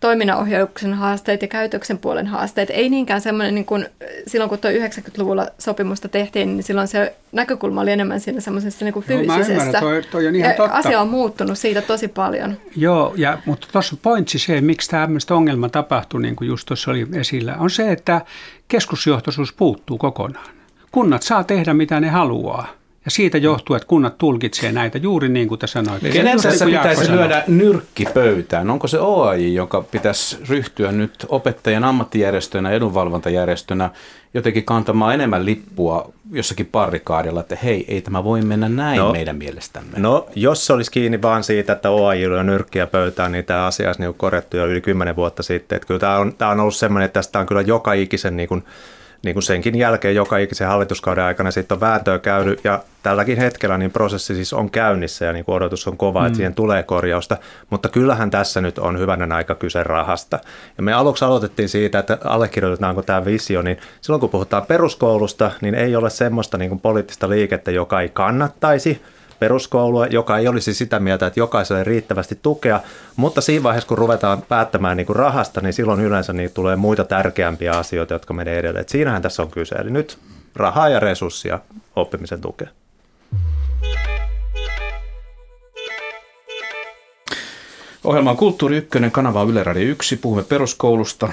toiminnanohjauksen haasteet ja käytöksen puolen haasteet. Ei niinkään semmoinen, niin kuin silloin kun tuo 90-luvulla sopimusta tehtiin, niin silloin se näkökulma oli enemmän siinä semmoisessa niin kuin fyysisessä. Mä ymmärrän, toi on ihan totta. Asia on muuttunut siitä tosi paljon. Joo, mutta tuossa pointsi se, miksi tämmöistä ongelma tapahtui, niin kuin just tuossa oli esillä, on se, että keskusjohtoisuus puuttuu kokonaan. Kunnat saa tehdä mitä ne haluaa. Ja siitä johtuu, että kunnat tulkitsee näitä juuri niin kuin te sanoitte. Kenen tässä pitäisi lyödä nyrkki pöytään? Onko se OAJ, joka pitäisi ryhtyä nyt opettajien ammattijärjestönä, edunvalvontajärjestönä, jotenkin kantamaan enemmän lippua jossakin barrikaadilla, että hei, ei tämä voi mennä näin meidän mielestämme? No, jos se olisi kiinni vaan siitä, että OAJ on nyrkkiä pöytään, niin tämä asia olisi niin korjattu jo yli 10 vuotta sitten. Että kyllä tämä on ollut sellainen, että tästä on kyllä joka ikisen niin kuin senkin jälkeen joka ikisen hallituskauden aikana sitten on vääntöä käynyt ja tälläkin hetkellä niin prosessi siis on käynnissä ja niin kuin odotus on kova, että siihen tulee korjausta, mutta kyllähän tässä nyt on hyvänen aika kyse rahasta. Ja me aluksi aloitettiin siitä, että allekirjoitetaanko tämä visio, niin silloin kun puhutaan peruskoulusta, niin ei ole semmoista niin kuin poliittista liikettä, joka ei kannattaisi peruskoulua, joka ei olisi sitä mieltä, että jokaiselle riittävästi tukea, mutta siinä vaiheessa, kun ruvetaan päättämään niin kuin rahasta, niin silloin yleensä niin tulee muita tärkeämpiä asioita, jotka menee edelleen. Et siinähän tässä on kyse, eli nyt rahaa ja resurssia oppimisen tukeen. Ohjelma on Kulttuuri 1, kanava Yle Radio 1, puhumme peruskoulusta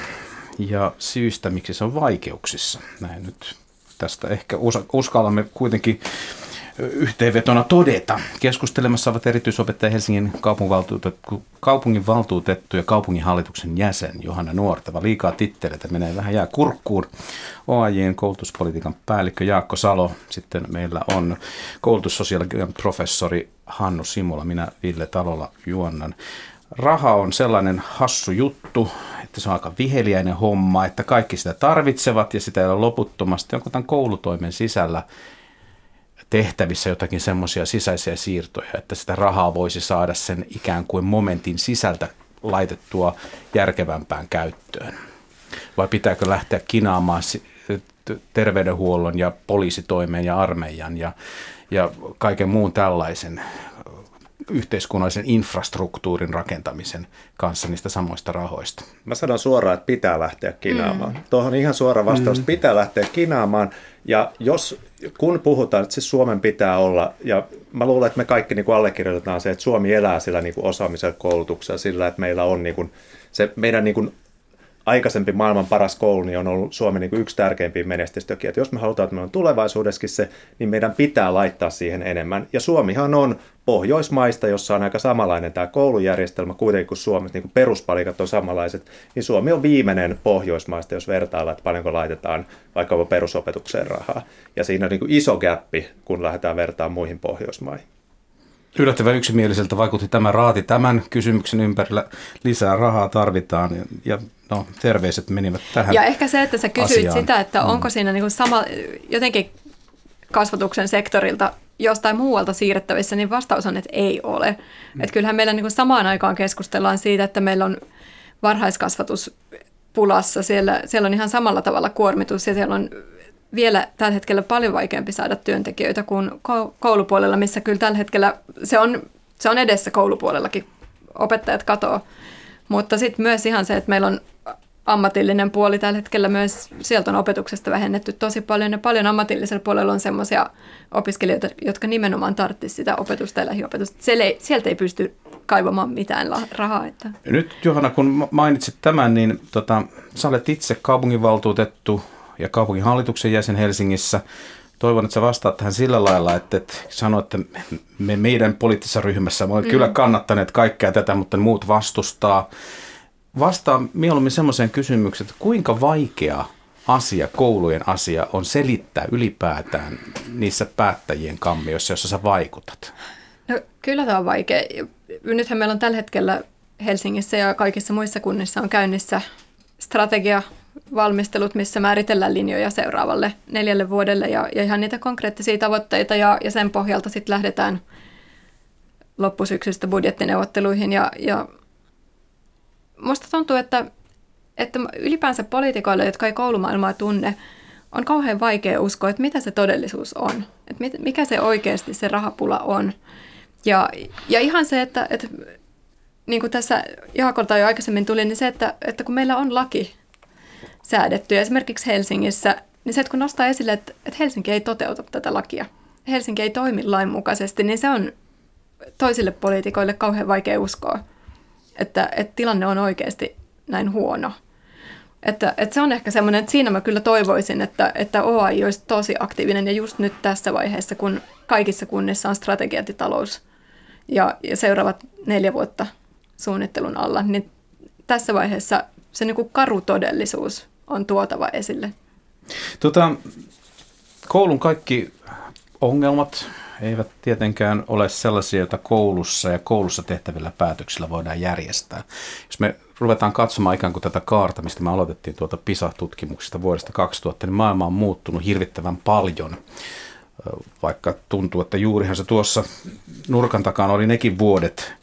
ja syistä, miksi se on vaikeuksissa. Näin nyt tästä ehkä uskallamme kuitenkin yhteenvetona todeta. Keskustelemassa ovat erityisopettaja Helsingin kaupunginvaltuutettu ja kaupunginhallituksen jäsen Johanna Nuorteva. Liikaa titteleitä menee, vähän jää kurkkuun. OAJ:n koulutuspolitiikan päällikkö Jaakko Salo. Sitten meillä on koulutussosiologian professori Hannu Simola, minä Ville Talola juonnan. Raha on sellainen hassu juttu, että se on aika viheliäinen homma, että kaikki sitä tarvitsevat ja sitä ei ole loputtomasti. Onko tämän koulutoimen sisällä tehtävissä jotakin semmoisia sisäisiä siirtoja, että sitä rahaa voisi saada sen ikään kuin momentin sisältä laitettua järkevämpään käyttöön? Vai pitääkö lähteä kinaamaan terveydenhuollon ja poliisitoimeen ja armeijan ja kaiken muun tällaisen yhteiskunnallisen infrastruktuurin rakentamisen kanssa niistä samoista rahoista? Mä sanon suoraan, että pitää lähteä kinaamaan. Tuohon ihan suora vastaus, pitää lähteä kinaamaan. Ja kun puhutaan, että siis Suomen pitää olla, ja mä luulen, että me kaikki niin kuin allekirjoitetaan se, että Suomi elää sillä niin kuin osaamisella, koulutuksella, sillä, että meillä on niin kuin, se meidän niin kuin aikaisempi maailman paras koulu niin on ollut Suomen niin kuin yksi tärkeimpiä menestystekijöitä. Että jos me halutaan, että meillä on tulevaisuudessakin se, niin meidän pitää laittaa siihen enemmän. Ja Suomihan on Pohjoismaista, jossa on aika samanlainen tämä koulujärjestelmä, kuitenkin kun Suomessa niin kuin peruspalikat on samanlaiset, niin Suomi on viimeinen Pohjoismaista, jos vertaillaan, että paljonko laitetaan vaikka perusopetukseen rahaa. Ja siinä on niin kuin iso gäppi, kun lähdetään vertaamaan muihin Pohjoismaihin. Yllättävän yksimieliseltä vaikutti tämä raati tämän kysymyksen ympärillä. Lisää rahaa tarvitaan ja no, terveiset menivät tähän. Ja ehkä se, että sä kysyit asiaan sitä, että onko siinä niin kuin sama jotenkin kasvatuksen sektorilta jostain muualta siirrettävissä, niin vastaus on, että ei ole. Että kyllähän meillä niin kuin samaan aikaan keskustellaan siitä, että meillä on varhaiskasvatuspulassa. Siellä on ihan samalla tavalla kuormitus ja siellä on vielä tällä hetkellä paljon vaikeampi saada työntekijöitä kuin koulupuolella, missä kyllä tällä hetkellä se on edessä koulupuolellakin. Opettajat katoaa. Mutta sitten myös ihan se, että meillä on ammatillinen puoli tällä hetkellä myös, sieltä on opetuksesta vähennetty tosi paljon ja paljon ammatillisella puolella on semmoisia opiskelijoita, jotka nimenomaan tarvitsisivat sitä opetusta ja lähiopetusta. Sieltä ei pysty kaivamaan mitään rahaa. Että. Nyt Johanna, kun mainitsit tämän, niin sä olet itse kaupunginvaltuutettu ja kaupunginhallituksen jäsen Helsingissä. Toivon, että sä vastaat tähän sillä lailla, että sanoit, että me meidän poliittisessa ryhmässä me olemme kyllä kannattaneet kaikkea tätä, mutta muut vastustaa. Vastaa mieluummin semmoiseen kysymykseen, että kuinka vaikea asia, koulujen asia, on selittää ylipäätään niissä päättäjien kammioissa, jossa sä vaikutat? No, kyllä tämä on vaikea. Nythän meillä on tällä hetkellä Helsingissä ja kaikissa muissa kunnissa on käynnissä strategiavalmistelut, missä määritellään linjoja seuraavalle 4 vuodelle ja ihan niitä konkreettisia tavoitteita ja sen pohjalta sitten lähdetään loppusyksystä budjettineuvotteluihin ja musta tuntuu, että ylipäänsä poliitikoille, jotka ei koulumaailmaa tunne, on kauhean vaikea uskoa, että mitä se todellisuus on, että mikä se oikeasti se rahapula on ja ihan se, että niin kuin tässä Jaakolta jo aikaisemmin tuli, niin se, että kun meillä on laki säädetty ja esimerkiksi Helsingissä, niin se, että kun nostaa esille, että Helsinki ei toteuta tätä lakia, Helsinki ei toimi lain mukaisesti, niin se on toisille poliitikoille kauhean vaikea uskoa, että tilanne on oikeasti näin huono. Että se on ehkä semmoinen, että siinä mä kyllä toivoisin, että OAJ olisi tosi aktiivinen ja just nyt tässä vaiheessa, kun kaikissa kunnissa on strategiat ja talous ja seuraavat 4 vuotta suunnittelun alla, niin tässä vaiheessa se niin kuin karu todellisuus on tuotava esille. Koulun kaikki ongelmat eivät tietenkään ole sellaisia, joita koulussa ja koulussa tehtävillä päätöksillä voidaan järjestää. Jos me ruvetaan katsomaan ikään kuin tätä kaarta, mistä me aloitettiin tuolta PISA-tutkimuksesta vuodesta 2000, niin maailma on muuttunut hirvittävän paljon. Vaikka tuntuu, että juurihan se tuossa nurkan takana oli nekin vuodet,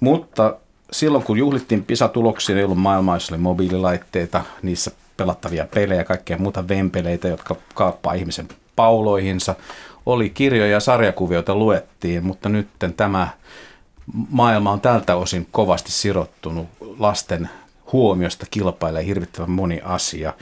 mutta silloin kun juhlittiin PISA-tuloksia, ei ollut maailmaa, jos oli mobiililaitteita, niissä pelattavia pelejä, kaikkea muuta vempeleitä, jotka kaappaa ihmisen pauloihinsa. Oli kirjoja ja sarjakuvioita luettiin, mutta nyt tämä maailma on tältä osin kovasti sirottunut. Lasten huomiosta kilpailee hirvittävän moni asia.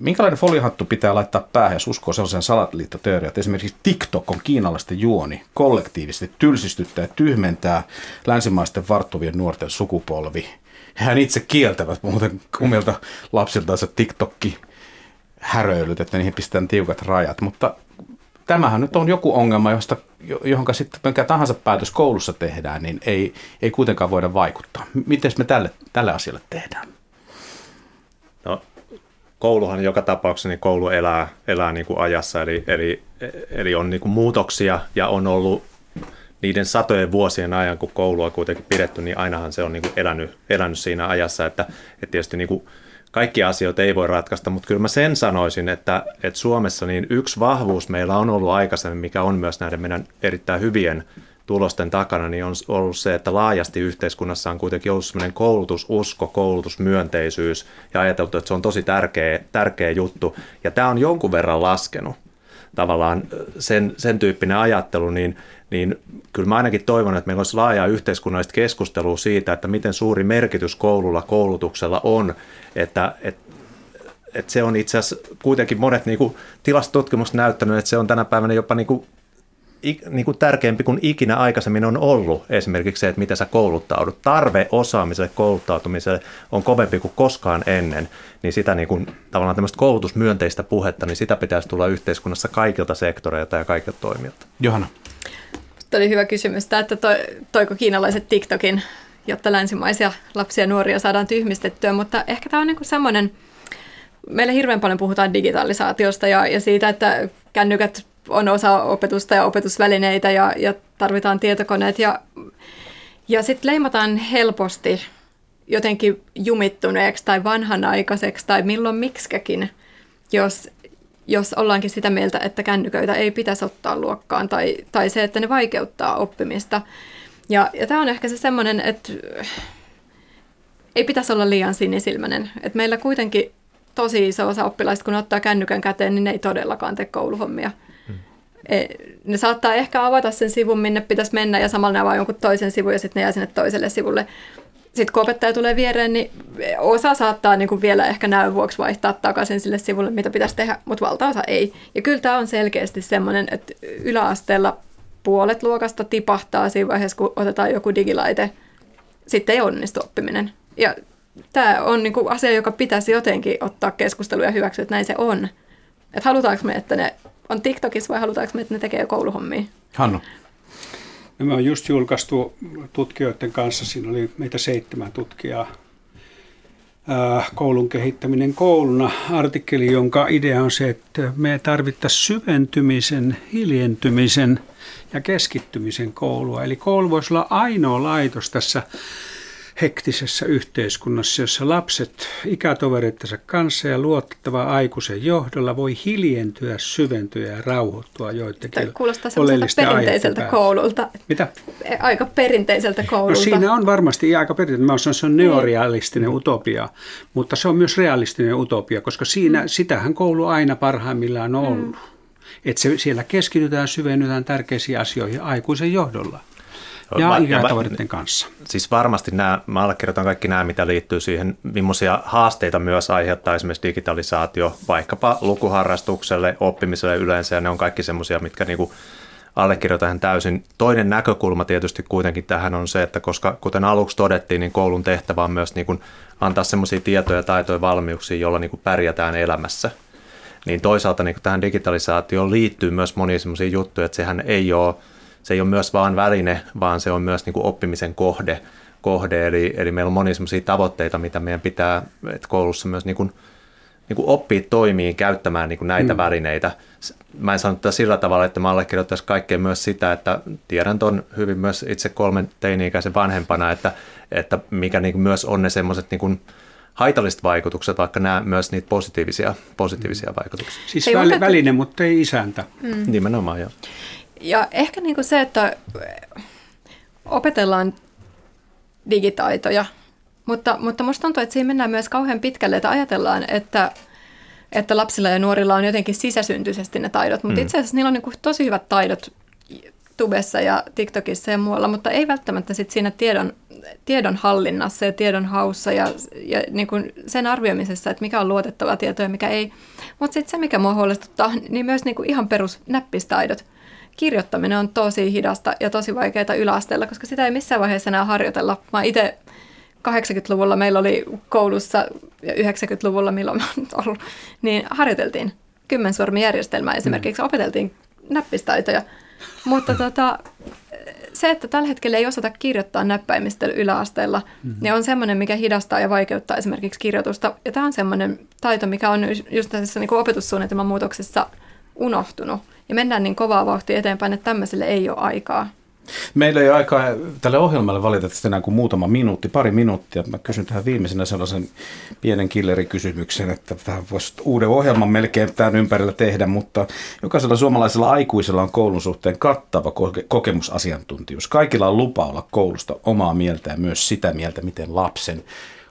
Minkälainen foliohattu pitää laittaa päähän, jos uskoo sellaisen salaliittoteoriaan, että esimerkiksi TikTok on kiinalaisten juoni, kollektiivisesti tylsistyttää ja tyhmentää länsimaisten varttuvien nuorten sukupolvi. Hän itse kieltävät muuten omilta lapsiltaansa TikTok-häröilyt, että niihin pistetään tiukat rajat. Mutta tämähän nyt on joku ongelma, johon sitten minkä tahansa päätös koulussa tehdään, niin ei kuitenkaan voida vaikuttaa. Miten me tälle asialle tehdään? No, kouluhan joka tapauksessa niin koulu elää niin kuin ajassa, eli on niin kuin muutoksia ja on ollut niiden satojen vuosien ajan, kun koulua kuitenkin pidetty, niin ainahan se on niin kuin elänyt siinä ajassa, että tietysti niin kuin kaikkia asioita ei voi ratkaista, mutta kyllä mä sen sanoisin, että Suomessa niin yksi vahvuus meillä on ollut aikaisemmin, mikä on myös näiden meidän erittäin hyvien tulosten takana, niin on ollut se, että laajasti yhteiskunnassa on kuitenkin ollut sellainen koulutususko, koulutusmyönteisyys ja ajateltu, että se on tosi tärkeä juttu. Ja tämä on jonkun verran laskenut tavallaan sen tyyppinen ajattelu, niin kyllä mä ainakin toivon, että meillä olisi laajaa yhteiskunnallista keskustelua siitä, että miten suuri merkitys koululla, koulutuksella on, että se on itse asiassa kuitenkin monet niin kuin tilastotutkimukset näyttänyt, että se on tänä päivänä jopa niin kuin tärkeämpi kuin ikinä aikaisemmin on ollut esimerkiksi se, että miten sä kouluttaudut. Tarve osaamiselle, kouluttautumiselle on kovempi kuin koskaan ennen, niin sitä niin kuin, tavallaan tämmöistä koulutusmyönteistä puhetta, niin sitä pitäisi tulla yhteiskunnassa kaikilta sektoreilta ja kaikilta toimilta. Johanna. Tämä oli hyvä kysymys, että toiko kiinalaiset TikTokin, jotta länsimaisia lapsia ja nuoria saadaan tyhmistettyä, mutta ehkä tämä on niin kuin semmoinen, meillä hirveän paljon puhutaan digitalisaatiosta ja siitä, että kännykät on osa opetusta ja opetusvälineitä ja tarvitaan tietokoneet ja sitten leimataan helposti jotenkin jumittuneeksi tai vanhanaikaiseksi tai milloin miksikäkin, jos ollaankin sitä mieltä, että kännyköitä ei pitäisi ottaa luokkaan tai se, että ne vaikeuttaa oppimista. Ja tämä on ehkä se semmoinen, että ei pitäisi olla liian sinisilmäinen. Et meillä kuitenkin tosi iso osa oppilaista, kun ottaa kännykän käteen, niin ne ei todellakaan tee kouluhommia. Ne saattaa ehkä avata sen sivun, minne pitäisi mennä, ja samalla ne avaa jonkun toisen sivun, ja sitten ne jää sinne toiselle sivulle. Sitten kun opettaja tulee viereen, niin osa saattaa niin kuin vielä ehkä näyn vuoksi vaihtaa takaisin sille sivulle, mitä pitäisi tehdä, mutta valtaosa ei. Ja kyllä tämä on selkeästi sellainen, että yläasteella puolet luokasta tipahtaa siinä vaiheessa, kun otetaan joku digilaite. Sitten ei onnistu oppiminen. Ja tämä on niin kuin asia, joka pitäisi jotenkin ottaa keskusteluun ja hyväksyä, että näin se on. Että halutaanko me, että ne on TikTokissa vai halutaanko me, että ne tekee kouluhommia? Hannu. No, me on just julkaistu tutkijoiden kanssa, siinä oli meitä 7 tutkijaa, koulun kehittäminen kouluna, artikkeli, jonka idea on se, että me tarvittaisiin syventymisen, hiljentymisen ja keskittymisen koulua. Eli koulu voisi olla ainoa laitos tässä hektisessä yhteiskunnassa, jossa lapset ikätoverittensa kanssa ja luotettava aikuisen johdolla voi hiljentyä, syventyä ja rauhoittua joidenkin oleellisten perinteiseltä koululta. Mitä? Aika perinteiseltä koululta. No siinä on varmasti aika perinteinen. Mä osaan, se on neorealistinen utopia, mutta se on myös realistinen utopia, koska siinä, sitähän koulu aina parhaimmillaan on ollut. Että siellä keskitytään, syvennytään tärkeisiin asioihin aikuisen johdolla. Ja ikätoveritten kanssa. Siis varmasti mä allekirjoitan kaikki nämä, mitä liittyy siihen, millaisia haasteita myös aiheuttaa esimerkiksi digitalisaatio, vaikkapa lukuharrastukselle, oppimiselle yleensä, ja ne on kaikki semmoisia, mitkä niinku allekirjoitan täysin. Toinen näkökulma tietysti kuitenkin tähän on se, että koska kuten aluksi todettiin, niin koulun tehtävä on myös niinku antaa semmoisia tietoja, taitoja, valmiuksia, joilla niinku pärjätään elämässä. Niin toisaalta niinku tähän digitalisaatioon liittyy myös monia semmoisia juttuja, että sehän ei ole... Se ei ole myös vain väline, vaan se on myös niin kuin oppimisen kohde. Eli meillä on monia sellaisia tavoitteita, mitä meidän pitää, että koulussa myös niin kuin oppia toimiin käyttämään niin kuin näitä välineitä. Mä en sano tätä sillä tavalla, että mä allekirjoittaisin kaikkea myös sitä, että tiedän ton hyvin myös itse 3 teini-ikäisen vanhempana, että mikä niin kuin myös on ne sellaiset... Niin kuin haitalliset vaikutukset, vaikka nämä myös niitä positiivisia vaikutuksia. Siis väline, mutta ei isäntä. Nimenomaan, joo. Ja ehkä niin kuin se, että opetellaan digitaitoja, mutta musta tuntuu, että siinä mennään myös kauhean pitkälle, että ajatellaan, että lapsilla ja nuorilla on jotenkin sisäsyntyisesti ne taidot, mutta itse asiassa niillä on niin kuin tosi hyvät taidot Tubessa ja TikTokissa ja muualla, mutta ei välttämättä sit siinä tiedon hallinnassa ja tiedon haussa ja niin kuin sen arvioimisessa, että mikä on luotettavaa tietoa ja mikä ei. Mutta sitten se, mikä mua huolestuttaa, niin myös niin kuin ihan perusnäppistaidot. Kirjoittaminen on tosi hidasta ja tosi vaikeaa yläasteella, koska sitä ei missään vaiheessa enää harjoitella. Mä itse 80-luvulla meillä oli koulussa ja 90-luvulla, milloin mä oon ollut, niin harjoiteltiin kymmensormijärjestelmää esimerkiksi, opeteltiin näppistaitoja. Mutta se, että tällä hetkellä ei osata kirjoittaa näppäimistöllä yläasteella, niin on semmoinen, mikä hidastaa ja vaikeuttaa esimerkiksi kirjoitusta. Ja tämä on semmoinen taito, mikä on just tässä niin kuin opetussuunnitelman muutoksessa unohtunut. Ja mennään niin kovaa vauhtia eteenpäin, että tämmöiselle ei ole aikaa. Meillä ei ole aikaa tälle ohjelmalle valitettavasti enää kuin pari minuuttia. Mä kysyn tähän viimeisenä sellaisen pienen killerikysymyksen, että tähän voisi uuden ohjelman melkein tämän ympärillä tehdä, mutta jokaisella suomalaisella aikuisella on koulun suhteen kattava kokemusasiantuntijuus. Kaikilla on lupa olla koulusta omaa mieltä ja myös sitä mieltä, miten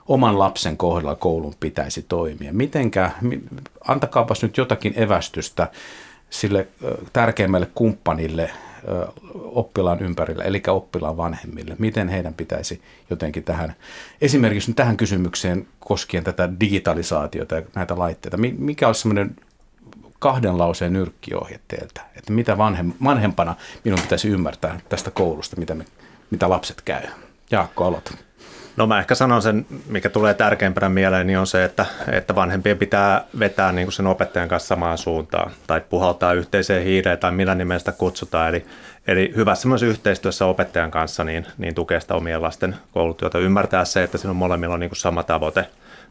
oman lapsen kohdalla koulun pitäisi toimia. Antakaapas nyt jotakin evästystä sille tärkeimmälle kumppanille oppilaan ympärillä, eli oppilaan vanhemmille. Miten heidän pitäisi jotenkin tähän, esimerkiksi tähän kysymykseen koskien tätä digitalisaatiota ja näitä laitteita, mikä olisi semmoinen 2 lauseen nyrkkiohje teiltä, että mitä vanhempana minun pitäisi ymmärtää tästä koulusta, mitä lapset käy? Jaakko, aloita. No mä ehkä sanon sen, mikä tulee tärkeimpänä mieleen, niin on se, että vanhempien pitää vetää niin kuin sen opettajan kanssa samaan suuntaan tai puhaltaa yhteiseen hiireen tai millä nimestä kutsutaan. Eli hyvässä myös yhteistyössä opettajan kanssa niin tukea sitä omien lasten koulutyötä. Ymmärtää se, että siinä on molemmilla on niin kuin sama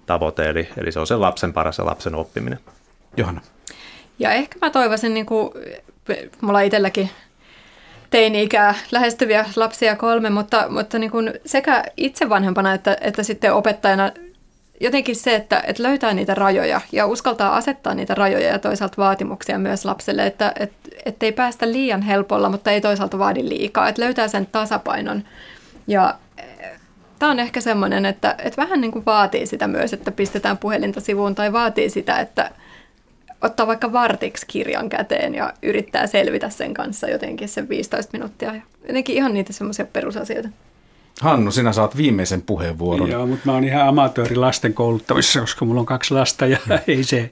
tavoite eli se on sen lapsen paras ja lapsen oppiminen. Johanna. Ja ehkä mä toivoisin, niin kuin mulla itselläkin teini-ikää lähestyviä lapsia 3, mutta niin kuin sekä itse vanhempana että sitten opettajana jotenkin se, että löytää niitä rajoja ja uskaltaa asettaa niitä rajoja ja toisaalta vaatimuksia myös lapselle, että ei päästä liian helpolla, mutta ei toisaalta vaadi liikaa, että löytää sen tasapainon. Ja tämä on ehkä semmoinen, että vähän niin kuin vaatii sitä myös, että pistetään puhelinta sivuun tai vaatii sitä, että ottaa vaikka vartiksi kirjan käteen ja yrittää selvitä sen kanssa jotenkin sen 15 minuuttia. Jotenkin ihan niitä semmoisia perusasioita. Hannu, sinä saat viimeisen puheenvuoron. Joo, mutta mä oon ihan amatööri lasten kouluttamissa, koska mulla on 2 lasta ja en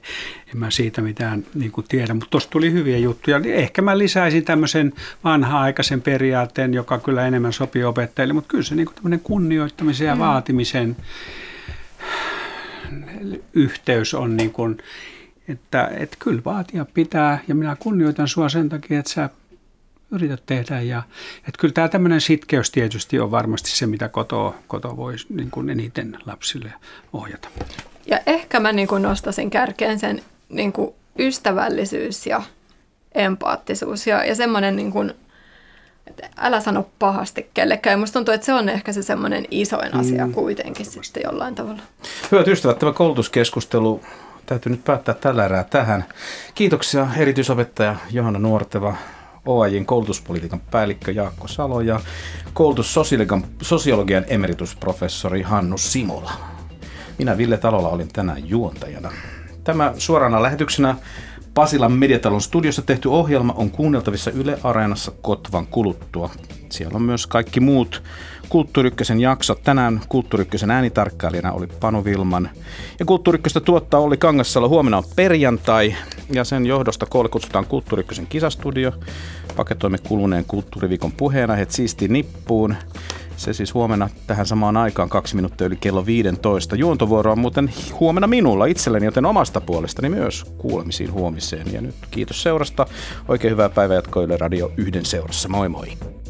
mä siitä mitään niin kuin tiedä. Mutta tuossa tuli hyviä juttuja. Ehkä mä lisäisin tämmöisen vanha-aikaisen periaatteen, joka kyllä enemmän sopii opettajille, mutta kyllä se niin kuin tämmöinen kunnioittamisen ja vaatimisen yhteys on niin kuin... Että kyllä vaatia pitää ja minä kunnioitan sua sen takia, että sä yrität tehdä. Ja, että kyllä tämä tämmöinen sitkeys tietysti on varmasti se, mitä kotoa voisi niin kuin eniten lapsille ohjata. Ja ehkä mä niin kuin nostaisin kärkeen sen niin kuin ystävällisyys ja empaattisuus ja semmoinen, niin kuin, että älä sano pahasti kellekään. Musta tuntuu, että se on ehkä se semmoinen isoin asia kuitenkin sitten jollain tavalla. Hyvät ystävät, tämä koulutuskeskustelu täytyy nyt päättää tällä erää tähän. Kiitoksia erityisopettaja Johanna Nuorteva, OAJ:n koulutuspolitiikan päällikkö Jaakko Salo ja koulutussosiologian emeritusprofessori Hannu Simola. Minä Ville Talola olin tänään juontajana. Tämä suorana lähetyksenä Pasilan Mediatalon studiossa tehty ohjelma on kuunneltavissa Yle Areenassa Kotvan kuluttua. Siellä on myös kaikki muut Kulttuuri Ykkösen jaksot. Tänään Kulttuuri Ykkösen äänitarkkailijana oli Panu Vilman. Ja Kulttuuri Ykköstä tuottaa Olli Kangassalo. Huomenna on perjantai ja sen johdosta koolle kutsutaan Kulttuuri Ykkösen kisastudio. Paketoimme kuluneen kulttuuriviikon puheenaiheet siisti nippuun. Se siis huomenna tähän samaan aikaan 2 minuuttia yli kello 15. Juontovuoro on muuten huomenna minulla itselleni, joten omasta puolestani myös kuulemisiin huomiseen. Ja nyt kiitos seurasta. Oikein hyvää päivää jatkoille Radio 1 seurassa. Moi moi!